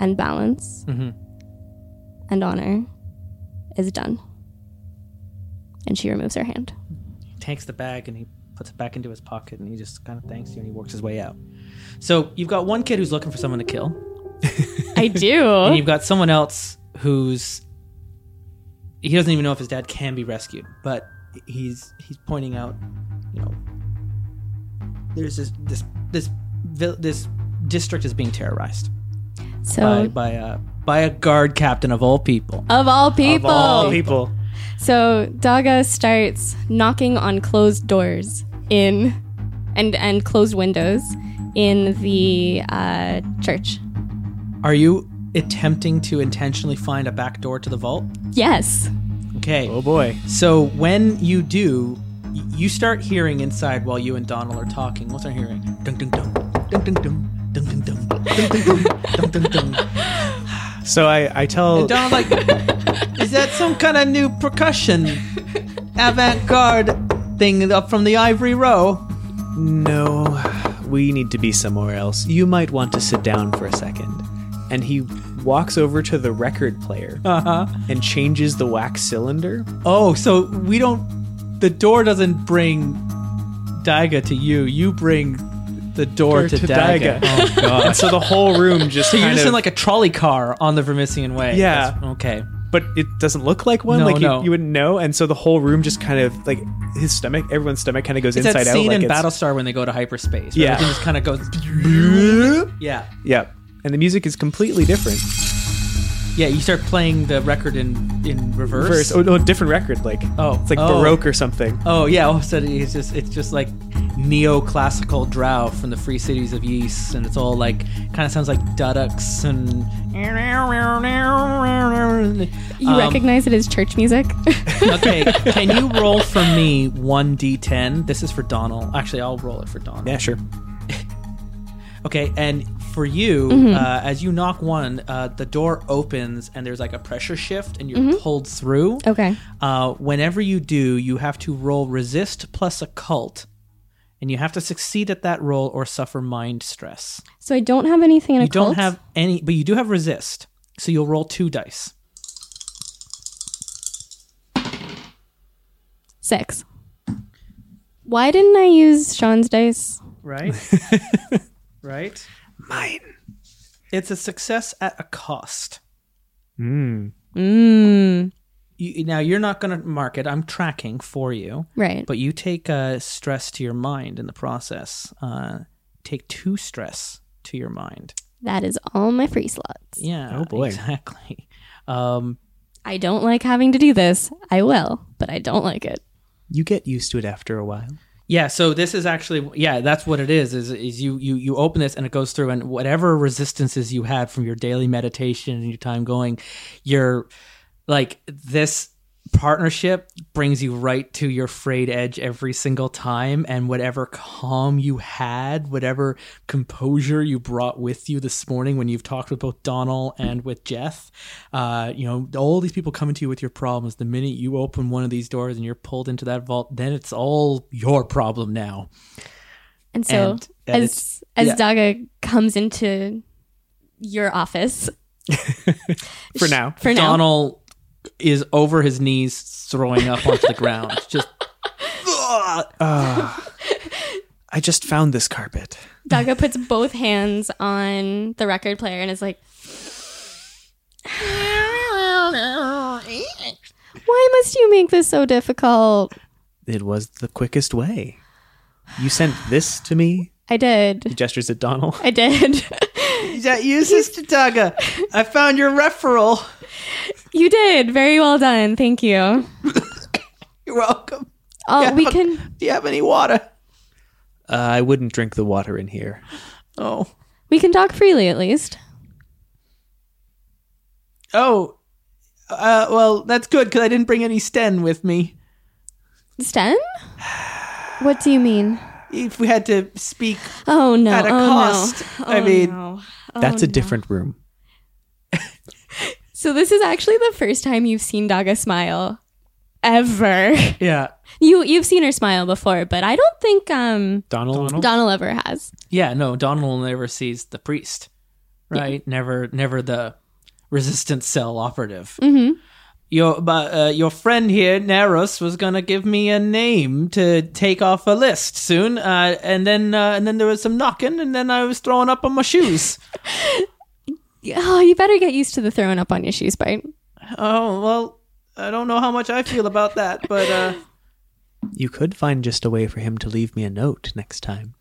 and balance and honor is done. And she removes her hand. He takes the bag and he puts it back into his pocket, and he just kind of thanks you, and he works his way out. So you've got one kid who's looking for someone to kill. I do. And you've got someone else who's... He doesn't even know if his dad can be rescued, but he's pointing out, you know, there's this district is being terrorized. So by a guard captain of all people. Of all people. So Daga starts knocking on closed doors and closed windows in the church. Are you attempting to intentionally find a back door to the vault? Yes. Okay. Oh boy. So when you do, you start hearing inside while you and Donald are talking. What's our hearing? Dun dun dun dun dun dun dun dun dun dun dun dun dun dun. So I tell and Donald, like, is that some kind of new percussion avant-garde? thing up from the ivory row. No, we need to be somewhere else. You might want to sit down for a second. And he walks over to the record player and changes the wax cylinder. Oh, so we don't... The door doesn't bring Daga to you. You bring... The door to Daga. Oh, God. And so the whole room just So you're just in like a trolley car on the Vermissian way. Yeah. That's, okay. But it doesn't look like one. No, like you wouldn't know. And so the whole room just kind of like his stomach, everyone's stomach kind of goes inside out. It's that scene in Battlestar when they go to hyperspace. Right? Yeah. Everything just kind of goes. Yeah. Yeah. And the music is completely different. Yeah, you start playing the record in reverse. Oh, no, different record. Like, it's like Baroque or something. Oh, yeah. All of a sudden, it's just like neoclassical Drow from the free cities of Yeast. And it's all like, kind of sounds like duddocks and... You recognize it as church music? Okay. Can you roll for me 1d10? This is for Donald. Actually, I'll roll it for Donald. Yeah, sure. Okay, and... For you, as you knock one, the door opens and there's like a pressure shift and you're pulled through. Okay. Whenever you do, you have to roll resist plus occult, and you have to succeed at that roll or suffer mind stress. So I don't have anything in occult? You don't have any, but you do have resist. So you'll roll 2 dice. 6. Why didn't I use Sean's dice? Right? Right? Mine. It's a success at a cost. Now, you're not going to mark it. I'm tracking for you. Right. But you take stress to your mind in the process. Take 2 stress to your mind. That is all my free slots. Yeah. Oh, boy. Exactly. I don't like having to do this. I will, but I don't like it. You get used to it after a while. Yeah, so this is actually, that's what it is you open this and it goes through, and whatever resistances you had from your daily meditation and your time going, you're like, this partnership brings you right to your frayed edge every single time, and whatever calm you had, whatever composure you brought with you this morning when you've talked with both Donald and with Jeth, all these people coming to you with your problems, the minute you open one of these doors and you're pulled into that vault, then it's all your problem now. And so as Daga comes into your office for now Donald is over his knees, throwing up onto the ground. Just, I just found this carpet. Daga puts both hands on the record player and is like, "Why must you make this so difficult?" It was the quickest way. You sent this to me. I did. He gestures at Donald. I did. That you, Sister Daga. I found your referral. You did. Very well done. Thank you. You're welcome. Do you have any water? I wouldn't drink the water in here. Oh. We can talk freely, at least. Oh. Well, that's good, because I didn't bring any Sten with me. Sten? What do you mean? If we had to speak at a cost. No. That's a different room. So this is actually the first time you've seen Daga smile ever. Yeah. You've seen her smile before, but I don't think Donald ever has. Yeah, no, Donald never sees the priest, right? Yeah. Never the resistance cell operative. Mm-hmm. Your friend here, Nerys, was going to give me a name to take off a list soon, and then there was some knocking, and then I was throwing up on my shoes. Oh, you better get used to the throwing up on your shoes bite. Oh, well, I don't know how much I feel about that, but... You could find just a way for him to leave me a note next time.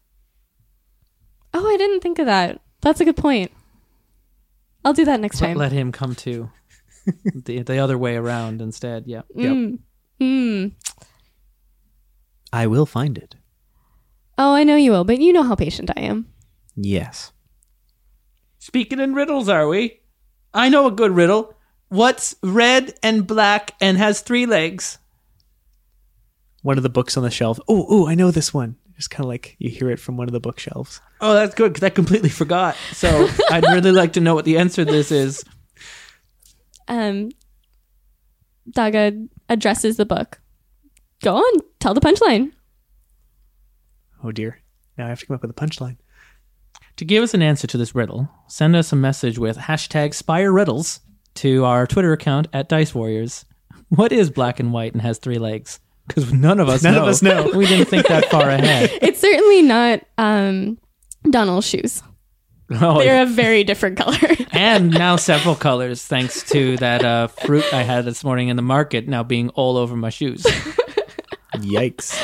Oh, I didn't think of that. That's a good point. I'll do that next time. Let him come to the other way around instead, yeah. Yep. I will find it. Oh, I know you will, but you know how patient I am. Yes. Speaking in riddles, are we? I know a good riddle. What's red and black and has 3 legs? One of the books on the shelf. Oh, I know this one. It's kind of like you hear it from one of the bookshelves. Oh, that's good, because I completely forgot. So I'd really like to know what the answer to this is. Daga addresses the book. Go on. Tell the punchline. Oh, dear. Now I have to come up with a punchline. To give us an answer to this riddle, send us a message with hashtag Spire Riddles to our Twitter account at Dice Warriors. What is black and white and has three legs? Because none of us know. We didn't think that far ahead. It's certainly not Donald's shoes. Oh, they're a very different color. And now several colors, thanks to that fruit I had this morning in the market now being all over my shoes. Yikes.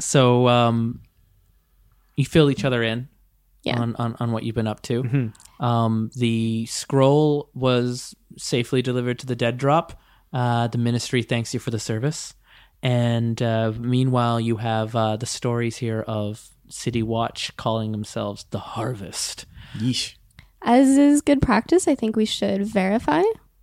So you fill each other in on what you've been up to. Mm-hmm. The scroll was safely delivered to the dead drop. The ministry thanks you for the service. And meanwhile, you have the stories here of City Watch calling themselves The Harvest. Yeesh. As is good practice, I think we should verify.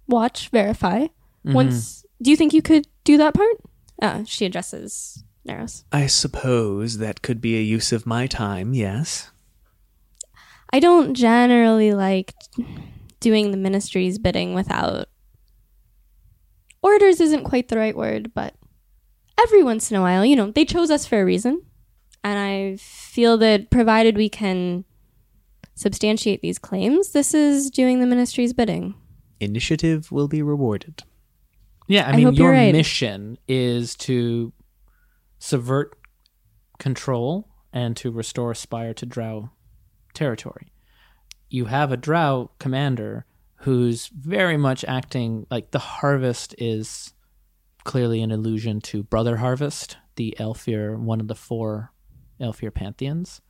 Mm-hmm. Once, do you think you could do that part? She addresses Nerys. I suppose that could be a use of my time, yes. I don't generally like doing the ministry's bidding without... Orders isn't quite the right word, but every once in a while, they chose us for a reason. And I feel that provided we can substantiate these claims, this is doing the ministry's bidding. Initiative will be rewarded. Yeah, I mean, your mission is to subvert control and to restore Spire to Drow territory. You have a Drow commander who's very much acting like the Harvest is clearly an allusion to Brother Harvest, the Aelfir, one of the four Aelfir pantheons,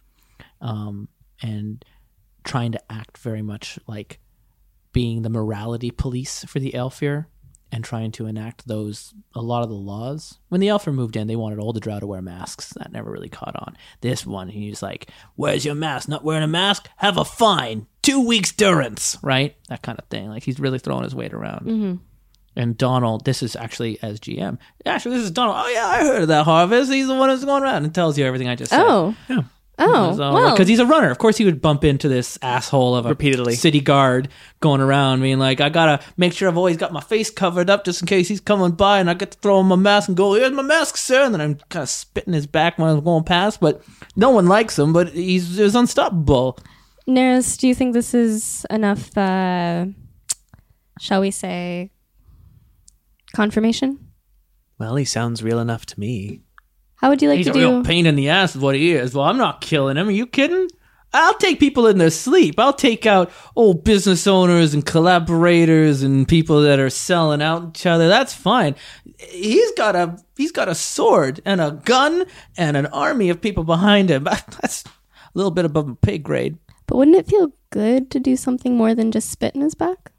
and trying to act very much like being the morality police for the Aelfir and trying to enact a lot of the laws. When the Aelfir moved in, they wanted all the Drow to wear masks. That never really caught on. This one, he's like, where's your mask? Not wearing a mask? Have a fine. 2 weeks durance, right? That kind of thing. Like, he's really throwing his weight around. Mm-hmm. And Donald, this is actually as GM. Actually, this is Donald. Oh, yeah, I heard of that Harvest. He's the one who's going around and tells you everything I just said. Oh. Yeah. Oh, well. Because he's a runner. Of course he would bump into this asshole of a city guard going around being like, I got to make sure I've always got my face covered up just in case he's coming by, and I get to throw him my mask and go, here's my mask, sir. And then I'm kind of spitting his back when I'm going past, but no one likes him, but he's unstoppable. Nerys, do you think this is enough, shall we say, confirmation? Well, he sounds real enough to me. How would you like to do... He's a real pain in the ass is what he is. Well, I'm not killing him. Are you kidding? I'll take people in their sleep. I'll take out old business owners and collaborators and people that are selling out each other. That's fine. He's got a sword and a gun and an army of people behind him. That's a little bit above my pay grade. But wouldn't it feel good to do something more than just spit in his back?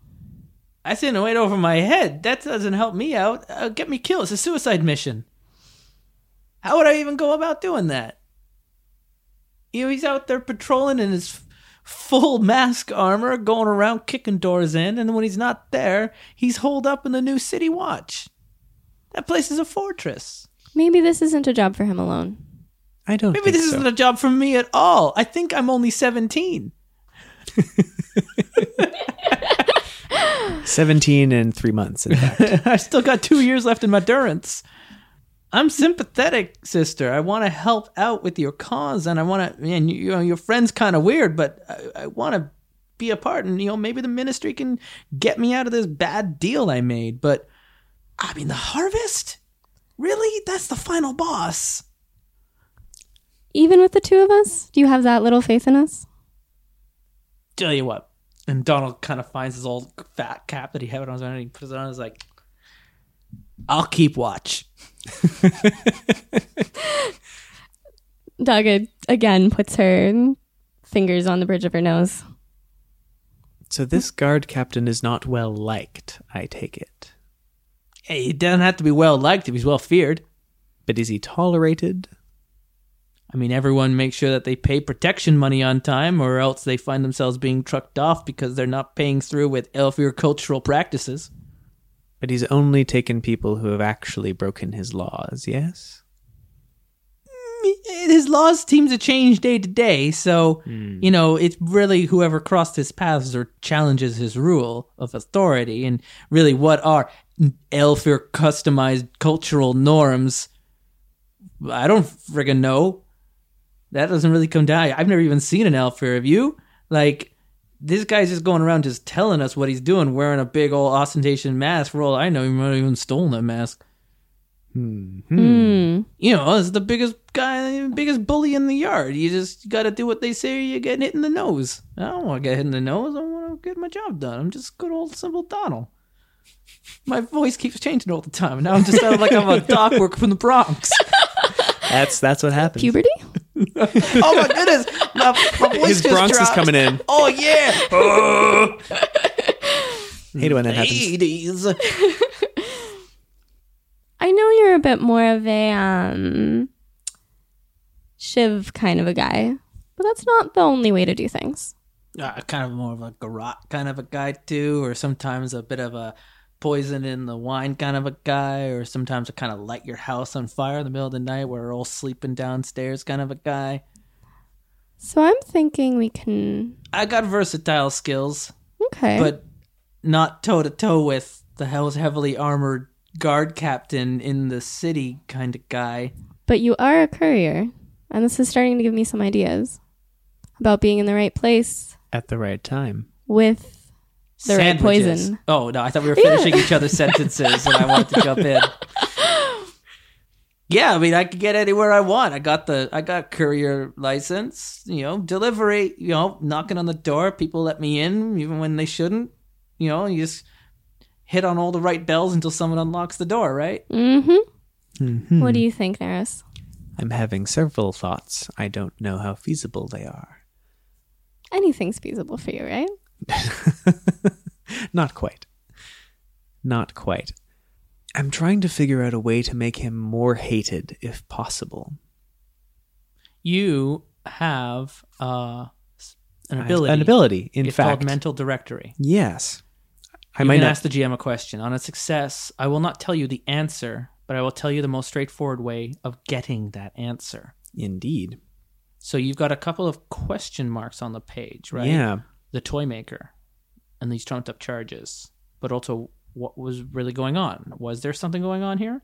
I sent it right over my head. That doesn't help me out. Get me killed. It's a suicide mission. How would I even go about doing that? He's out there patrolling in his full mask armor, going around kicking doors in, and when he's not there, he's holed up in the new City Watch. That place is a fortress. Maybe this isn't a job for him alone. I don't think so. Maybe this isn't a job for me at all. I think I'm only 17. 17 and 3 months, in fact. I still got 2 years left in my durance. I'm sympathetic, sister. I want to help out with your cause, and I want to, and your friend's kind of weird, but I want to be a part, and maybe the ministry can get me out of this bad deal I made. But I mean, the Harvest? Really? That's the final boss. Even with the two of us? Do you have that little faith in us? Tell you what. And Donald kind of finds his old fat cap that he had on his own, and he puts it on and is like, I'll keep watch. Daga again puts her fingers on the bridge of her nose. So this guard captain is not well liked, I take it. Hey, he doesn't have to be well liked if he's well feared. But is he tolerated? I mean, everyone makes sure that they pay protection money on time, or else they find themselves being trucked off because they're not paying through with Aelfir cultural practices. But he's only taken people who have actually broken his laws, yes? his laws seem to change day to day, so, you know, it's really whoever crossed his paths or challenges his rule of authority, and really what are Aelfir customized cultural norms? I don't friggin' know. That doesn't really come down. I've never even seen an Aelfir, have you? Like, this guy's just going around just telling us what he's doing, wearing a big old ostentation mask. For all I know, he might have even stolen that mask. You know, it's the biggest guy, biggest bully in the yard. You just got to do what they say or you're getting hit in the nose. I don't want to get hit in the nose. I want to get my job done. I'm just good old simple Donald. My voice keeps changing all the time. Now I'm just sounding like I'm a dock worker from the Bronx. That's what happens. Puberty? Oh my goodness. My voice his just Bronx dropped. Is coming in. Oh yeah. Oh. Hate when that happens. I know you're a bit more of a Shiv kind of a guy, but that's not the only way to do things. Kind of more of a garrote kind of a guy too, or sometimes a bit of a poison in the wine kind of a guy, or sometimes a kind of light your house on fire in the middle of the night where we're all sleeping downstairs kind of a guy. So I'm thinking we can... I got versatile skills. Okay. But not toe-to-toe with the heavily armored guard captain in the city kind of guy. But you are a courier, and this is starting to give me some ideas about being in the right place at the right time with the sandwiches. Right poison. Oh no, I thought we were finishing each other's sentences and I wanted to jump in. Yeah, I mean, I could get anywhere I want. I got courier license, you know, delivery, you know, knocking on the door, people let me in even when they shouldn't, you know, you just hit on all the right bells until someone unlocks the door, right? Mm-hmm. Mm-hmm. What do you think, Nerys? I'm having several thoughts. I don't know how feasible they are. Anything's feasible for you, right? Not quite. I'm trying to figure out a way to make him more hated, if possible. You have an ability. It's called Mental Directory. Yes. I might ask the GM a question. On a success, I will not tell you the answer, but I will tell you the most straightforward way of getting that answer. Indeed. So you've got a couple of question marks on the page, right? Yeah. The toy maker and these trumped up charges, but also what was really going on. Was there something going on here?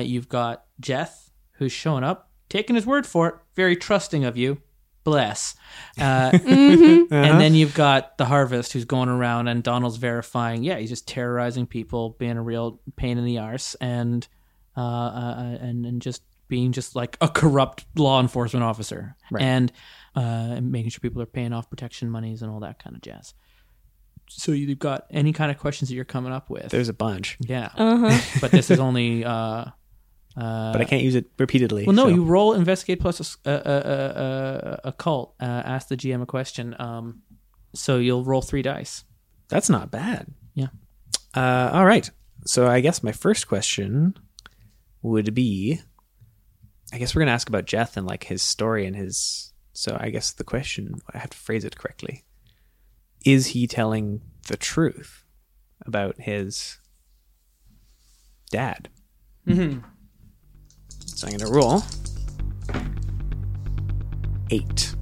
You've got Jeth, who's showing up, taking his word for it, very trusting of you. Bless. Mm-hmm. Uh-huh. And then you've got the Harvest, who's going around and Donald's verifying. Yeah, he's just terrorizing people, being a real pain in the arse, and just being just like a corrupt law enforcement officer, right. And making sure people are paying off protection monies and all that kind of jazz. So you've got any kind of questions that you're coming up with? There's a bunch. Yeah, uh-huh. But this is only. But I can't use it repeatedly. Well, no, so. You roll investigate plus occult. Ask the GM a question. So you'll roll 3 dice. That's not bad. Yeah. All right. So I guess my first question would be, I guess we're going to ask about Jeth and like his story and his. So I guess the question, I have to phrase it correctly. Is he telling the truth about his dad? Mm-hmm. So I'm going to roll 8.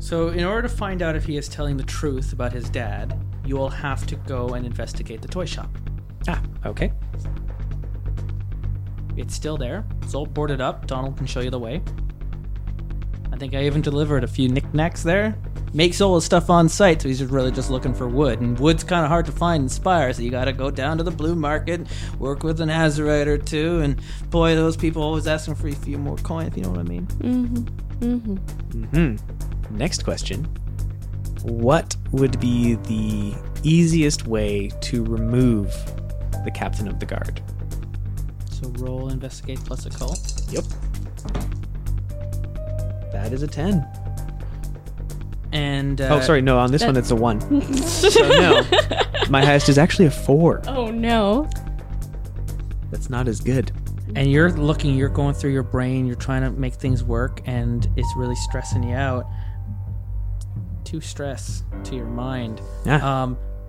So in order to find out if he is telling the truth about his dad, you will have to go and investigate the toy shop. Ah, okay. It's still there. It's all boarded up. Donald can show you the way. I think I even delivered a few knickknacks there. Makes all his stuff on site, so he's really just looking for wood. And wood's kind of hard to find in Spire, so you gotta go down to the blue market, work with an Azerite or two, and boy, those people always asking for a few more coins, if you know what I mean. Mm-hmm. Mm-hmm. Mm-hmm. Next question. What would be the easiest way to remove the captain of the guard? So roll investigate plus a call. Yep. That is a 10. And on this one it's a 1. So no, my highest is actually a 4. Oh no, that's not as good. And you're going through your brain, you're trying to make things work, and it's really stressing you out. Too stress to your mind.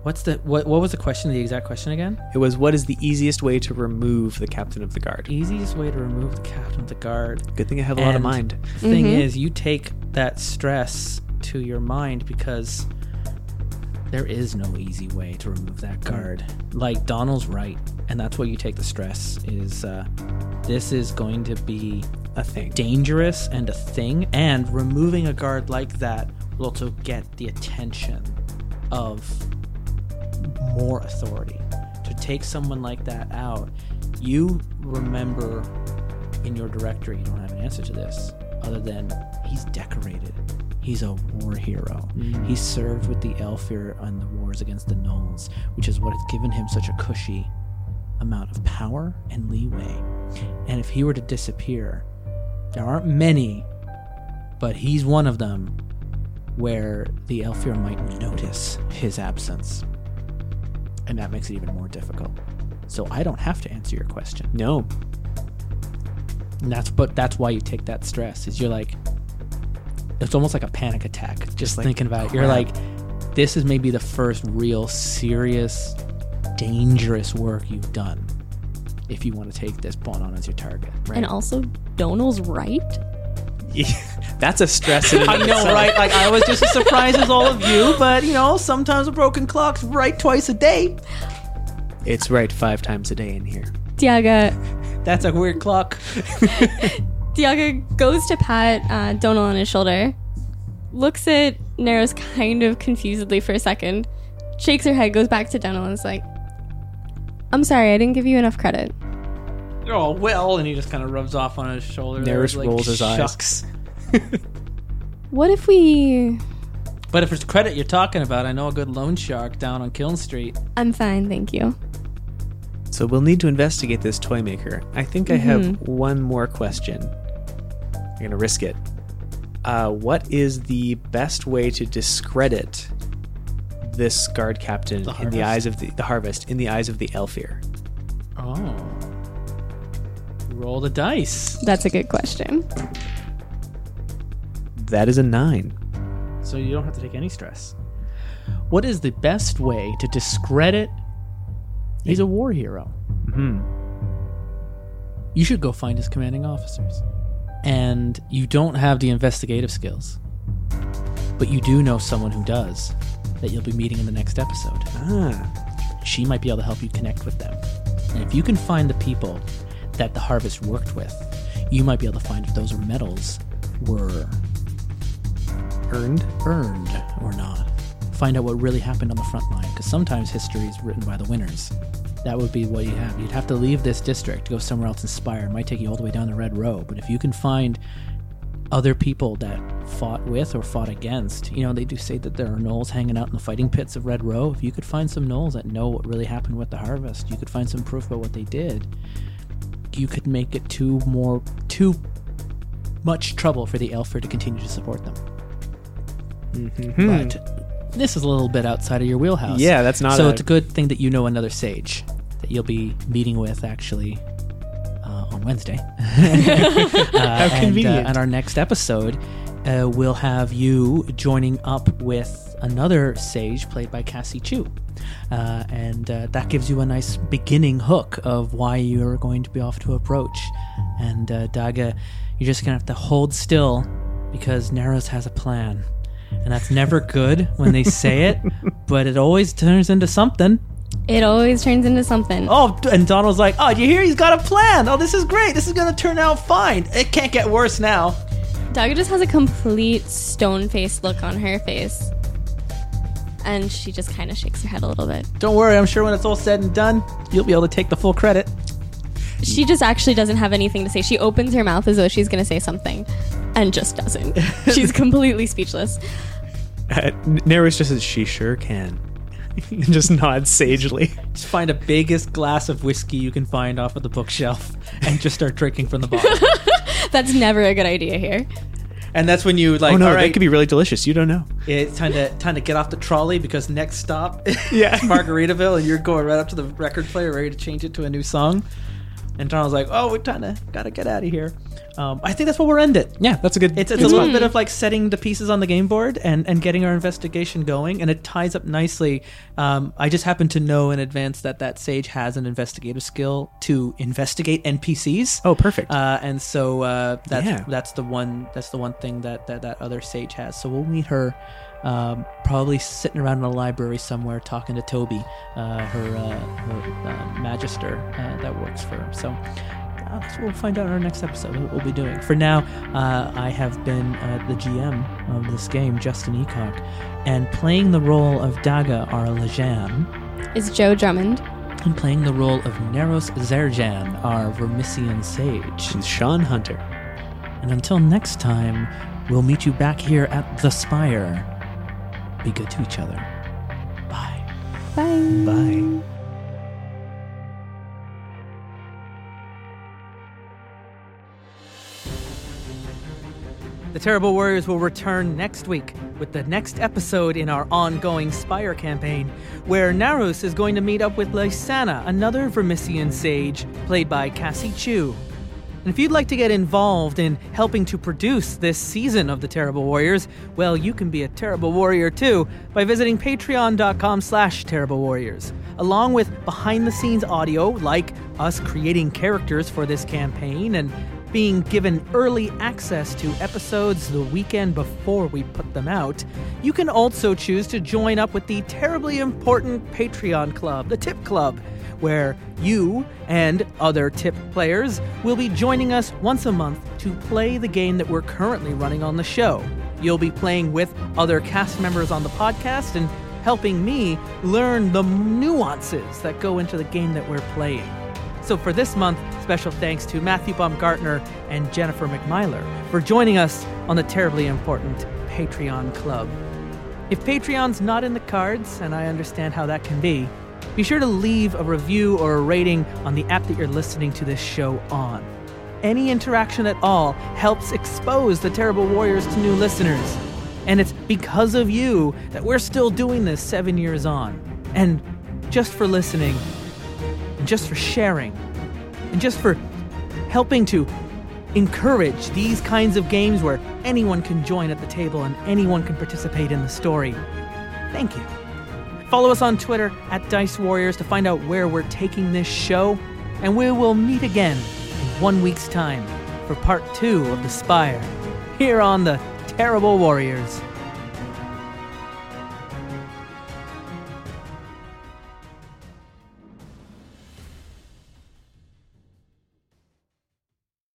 What was the question? The exact question again? It was, what is the easiest way to remove the captain of the guard? Easiest way to remove the captain of the guard. Good thing I have a lot of mind. The thing is, you take that stress to your mind because there is no easy way to remove that guard. Like, Donald's right, and that's where you take the stress. Is this is going to be a thing, dangerous and a thing, and removing a guard like that will also get the attention of more authority. To take someone like that out, you remember in your directory, you don't have an answer to this other than he's decorated. He's a war hero. Mm. He served with the Aelfir on the wars against the gnolls, which is what has given him such a cushy amount of power and leeway. And if he were to disappear, there aren't many, but he's one of them where the Aelfir might notice his absence. And that makes it even more difficult. So I don't have to answer your question. No. And that's why you take that stress, is you're like, it's almost like a panic attack. It's just like thinking about it. You're like, this is maybe the first real serious, dangerous work you've done if you want to take this pawn on as your target. Right? And also, Donald's right. Yeah, that's a stress. I know, right? Like, I was just as surprised as all of you, but you know, sometimes a broken clock's right twice a day. It's right 5 times a day in here. Daga. That's a weird clock. Daga goes to pat Donald on his shoulder, looks at Nerys kind of confusedly for a second, shakes her head, goes back to Donald, and is like, "I'm sorry, I didn't give you enough credit." Oh, well, and he just kind of rubs off on his shoulder. Nerys like, rolls his shucks. Eyes. What if we... But if it's credit you're talking about, I know a good loan shark down on Kiln Street. I'm fine, thank you. So we'll need to investigate this toy maker. I think I have one more question. I'm going to risk it. What is the best way to discredit this guard captain in the eyes of the Harvest, in the eyes of the Aelfir? Oh... Roll the dice. That's a good question. That is a 9. So you don't have to take any stress. What is the best way to discredit? He's a war hero. Mm-hmm. You should go find his commanding officers. And you don't have the investigative skills. But you do know someone who does, that you'll be meeting in the next episode. Ah. She might be able to help you connect with them. And if you can find the people that the Harvest worked with, you might be able to find if those medals were earned or not. Find out what really happened on the front line, because sometimes history is written by the winners. That would be what you have. You'd have to leave this district, go somewhere else, Spire. It might take you all the way down the Red Row, but if you can find other people that fought with or fought against, you know, they do say that there are gnolls hanging out in the fighting pits of Red Row. If you could find some gnolls that know what really happened with the Harvest, you could find some proof about what they did. You could make it too much trouble for the Aelfir to continue to support them. Mm-hmm. But this is a little bit outside of your wheelhouse. Yeah, that's not. So it's a good thing that you know another sage that you'll be meeting with actually on Wednesday. How convenient! And our next episode, we'll have you joining up with another sage played by Cassie Chu. And that gives you a nice beginning hook of why you're going to be off to approach. And Daga, you're just going to have to hold still because Nerys has a plan. And that's never good when they say it, but it always turns into something. It always turns into something. Oh, and Donald's like, oh, you hear he's got a plan. Oh, this is great. This is going to turn out fine. It can't get worse now. Daga just has a complete stone-faced look on her face. And she just kind of shakes her head a little bit. Don't worry, I'm sure when it's all said and done, you'll be able to take the full credit. She just actually doesn't have anything to say. She opens her mouth as though she's going to say something and just doesn't. She's completely speechless. Nerys just says, she sure can. Just nods sagely. Just find the biggest glass of whiskey you can find off of the bookshelf and just start drinking from the bottle. That's never a good idea here. And that's when you like, oh no, all right, that could be really delicious. You don't know. It's time to get off the trolley because next stop is Margaritaville, and you're going right up to the record player ready to change it to a new song. And Donald's like, oh, we kind of got to get out of here. I think that's where we'll end it. Yeah, that's a good. It's a little bit of like setting the pieces on the game board and getting our investigation going, and it ties up nicely. I just happen to know in advance that sage has an investigative skill to investigate NPCs. Oh, perfect. And so that's the one thing that other sage has. So we'll meet her. Probably sitting around in a library somewhere talking to Toby, her magister that works for her. So that's what we'll find out in our next episode, what we'll be doing. For now, I have been the GM of this game, Justin Ecock, and playing the role of Daga, our Lejam, is Joe Drummond. And playing the role of Nerys Zerjan, our Vermissian sage, is Sean Hunter. And until next time, we'll meet you back here at The Spire. Be good to each other. Bye. Bye. Bye. The Terrible Warriors will return next week with the next episode in our ongoing Spire campaign, where Nerys is going to meet up with Lysana, another Vermissian sage, played by Cassie Chu. And if you'd like to get involved in helping to produce this season of The Terrible Warriors, well, you can be a Terrible Warrior too by visiting patreon.com/Terrible Warriors. Along with behind-the-scenes audio, like us creating characters for this campaign and being given early access to episodes the weekend before we put them out, you can also choose to join up with the terribly important Patreon Club, the Tip Club, where you and other Tip players will be joining us once a month to play the game that we're currently running on the show. You'll be playing with other cast members on the podcast and helping me learn the nuances that go into the game that we're playing. So for this month, special thanks to Matthew Baumgartner and Jennifer McMyler for joining us on the terribly important Patreon Club. If Patreon's not in the cards, and I understand how that can be sure to leave a review or a rating on the app that you're listening to this show on. Any interaction at all helps expose The Terrible Warriors to new listeners. And it's because of you that we're still doing this 7 years on. And just for listening, and just for sharing, and just for helping to encourage these kinds of games where anyone can join at the table and anyone can participate in the story. Thank you. Follow us on Twitter @DiceWarriors to find out where we're taking this show. And we will meet again in 1 week's time for part 2 of The Spire here on The Terrible Warriors.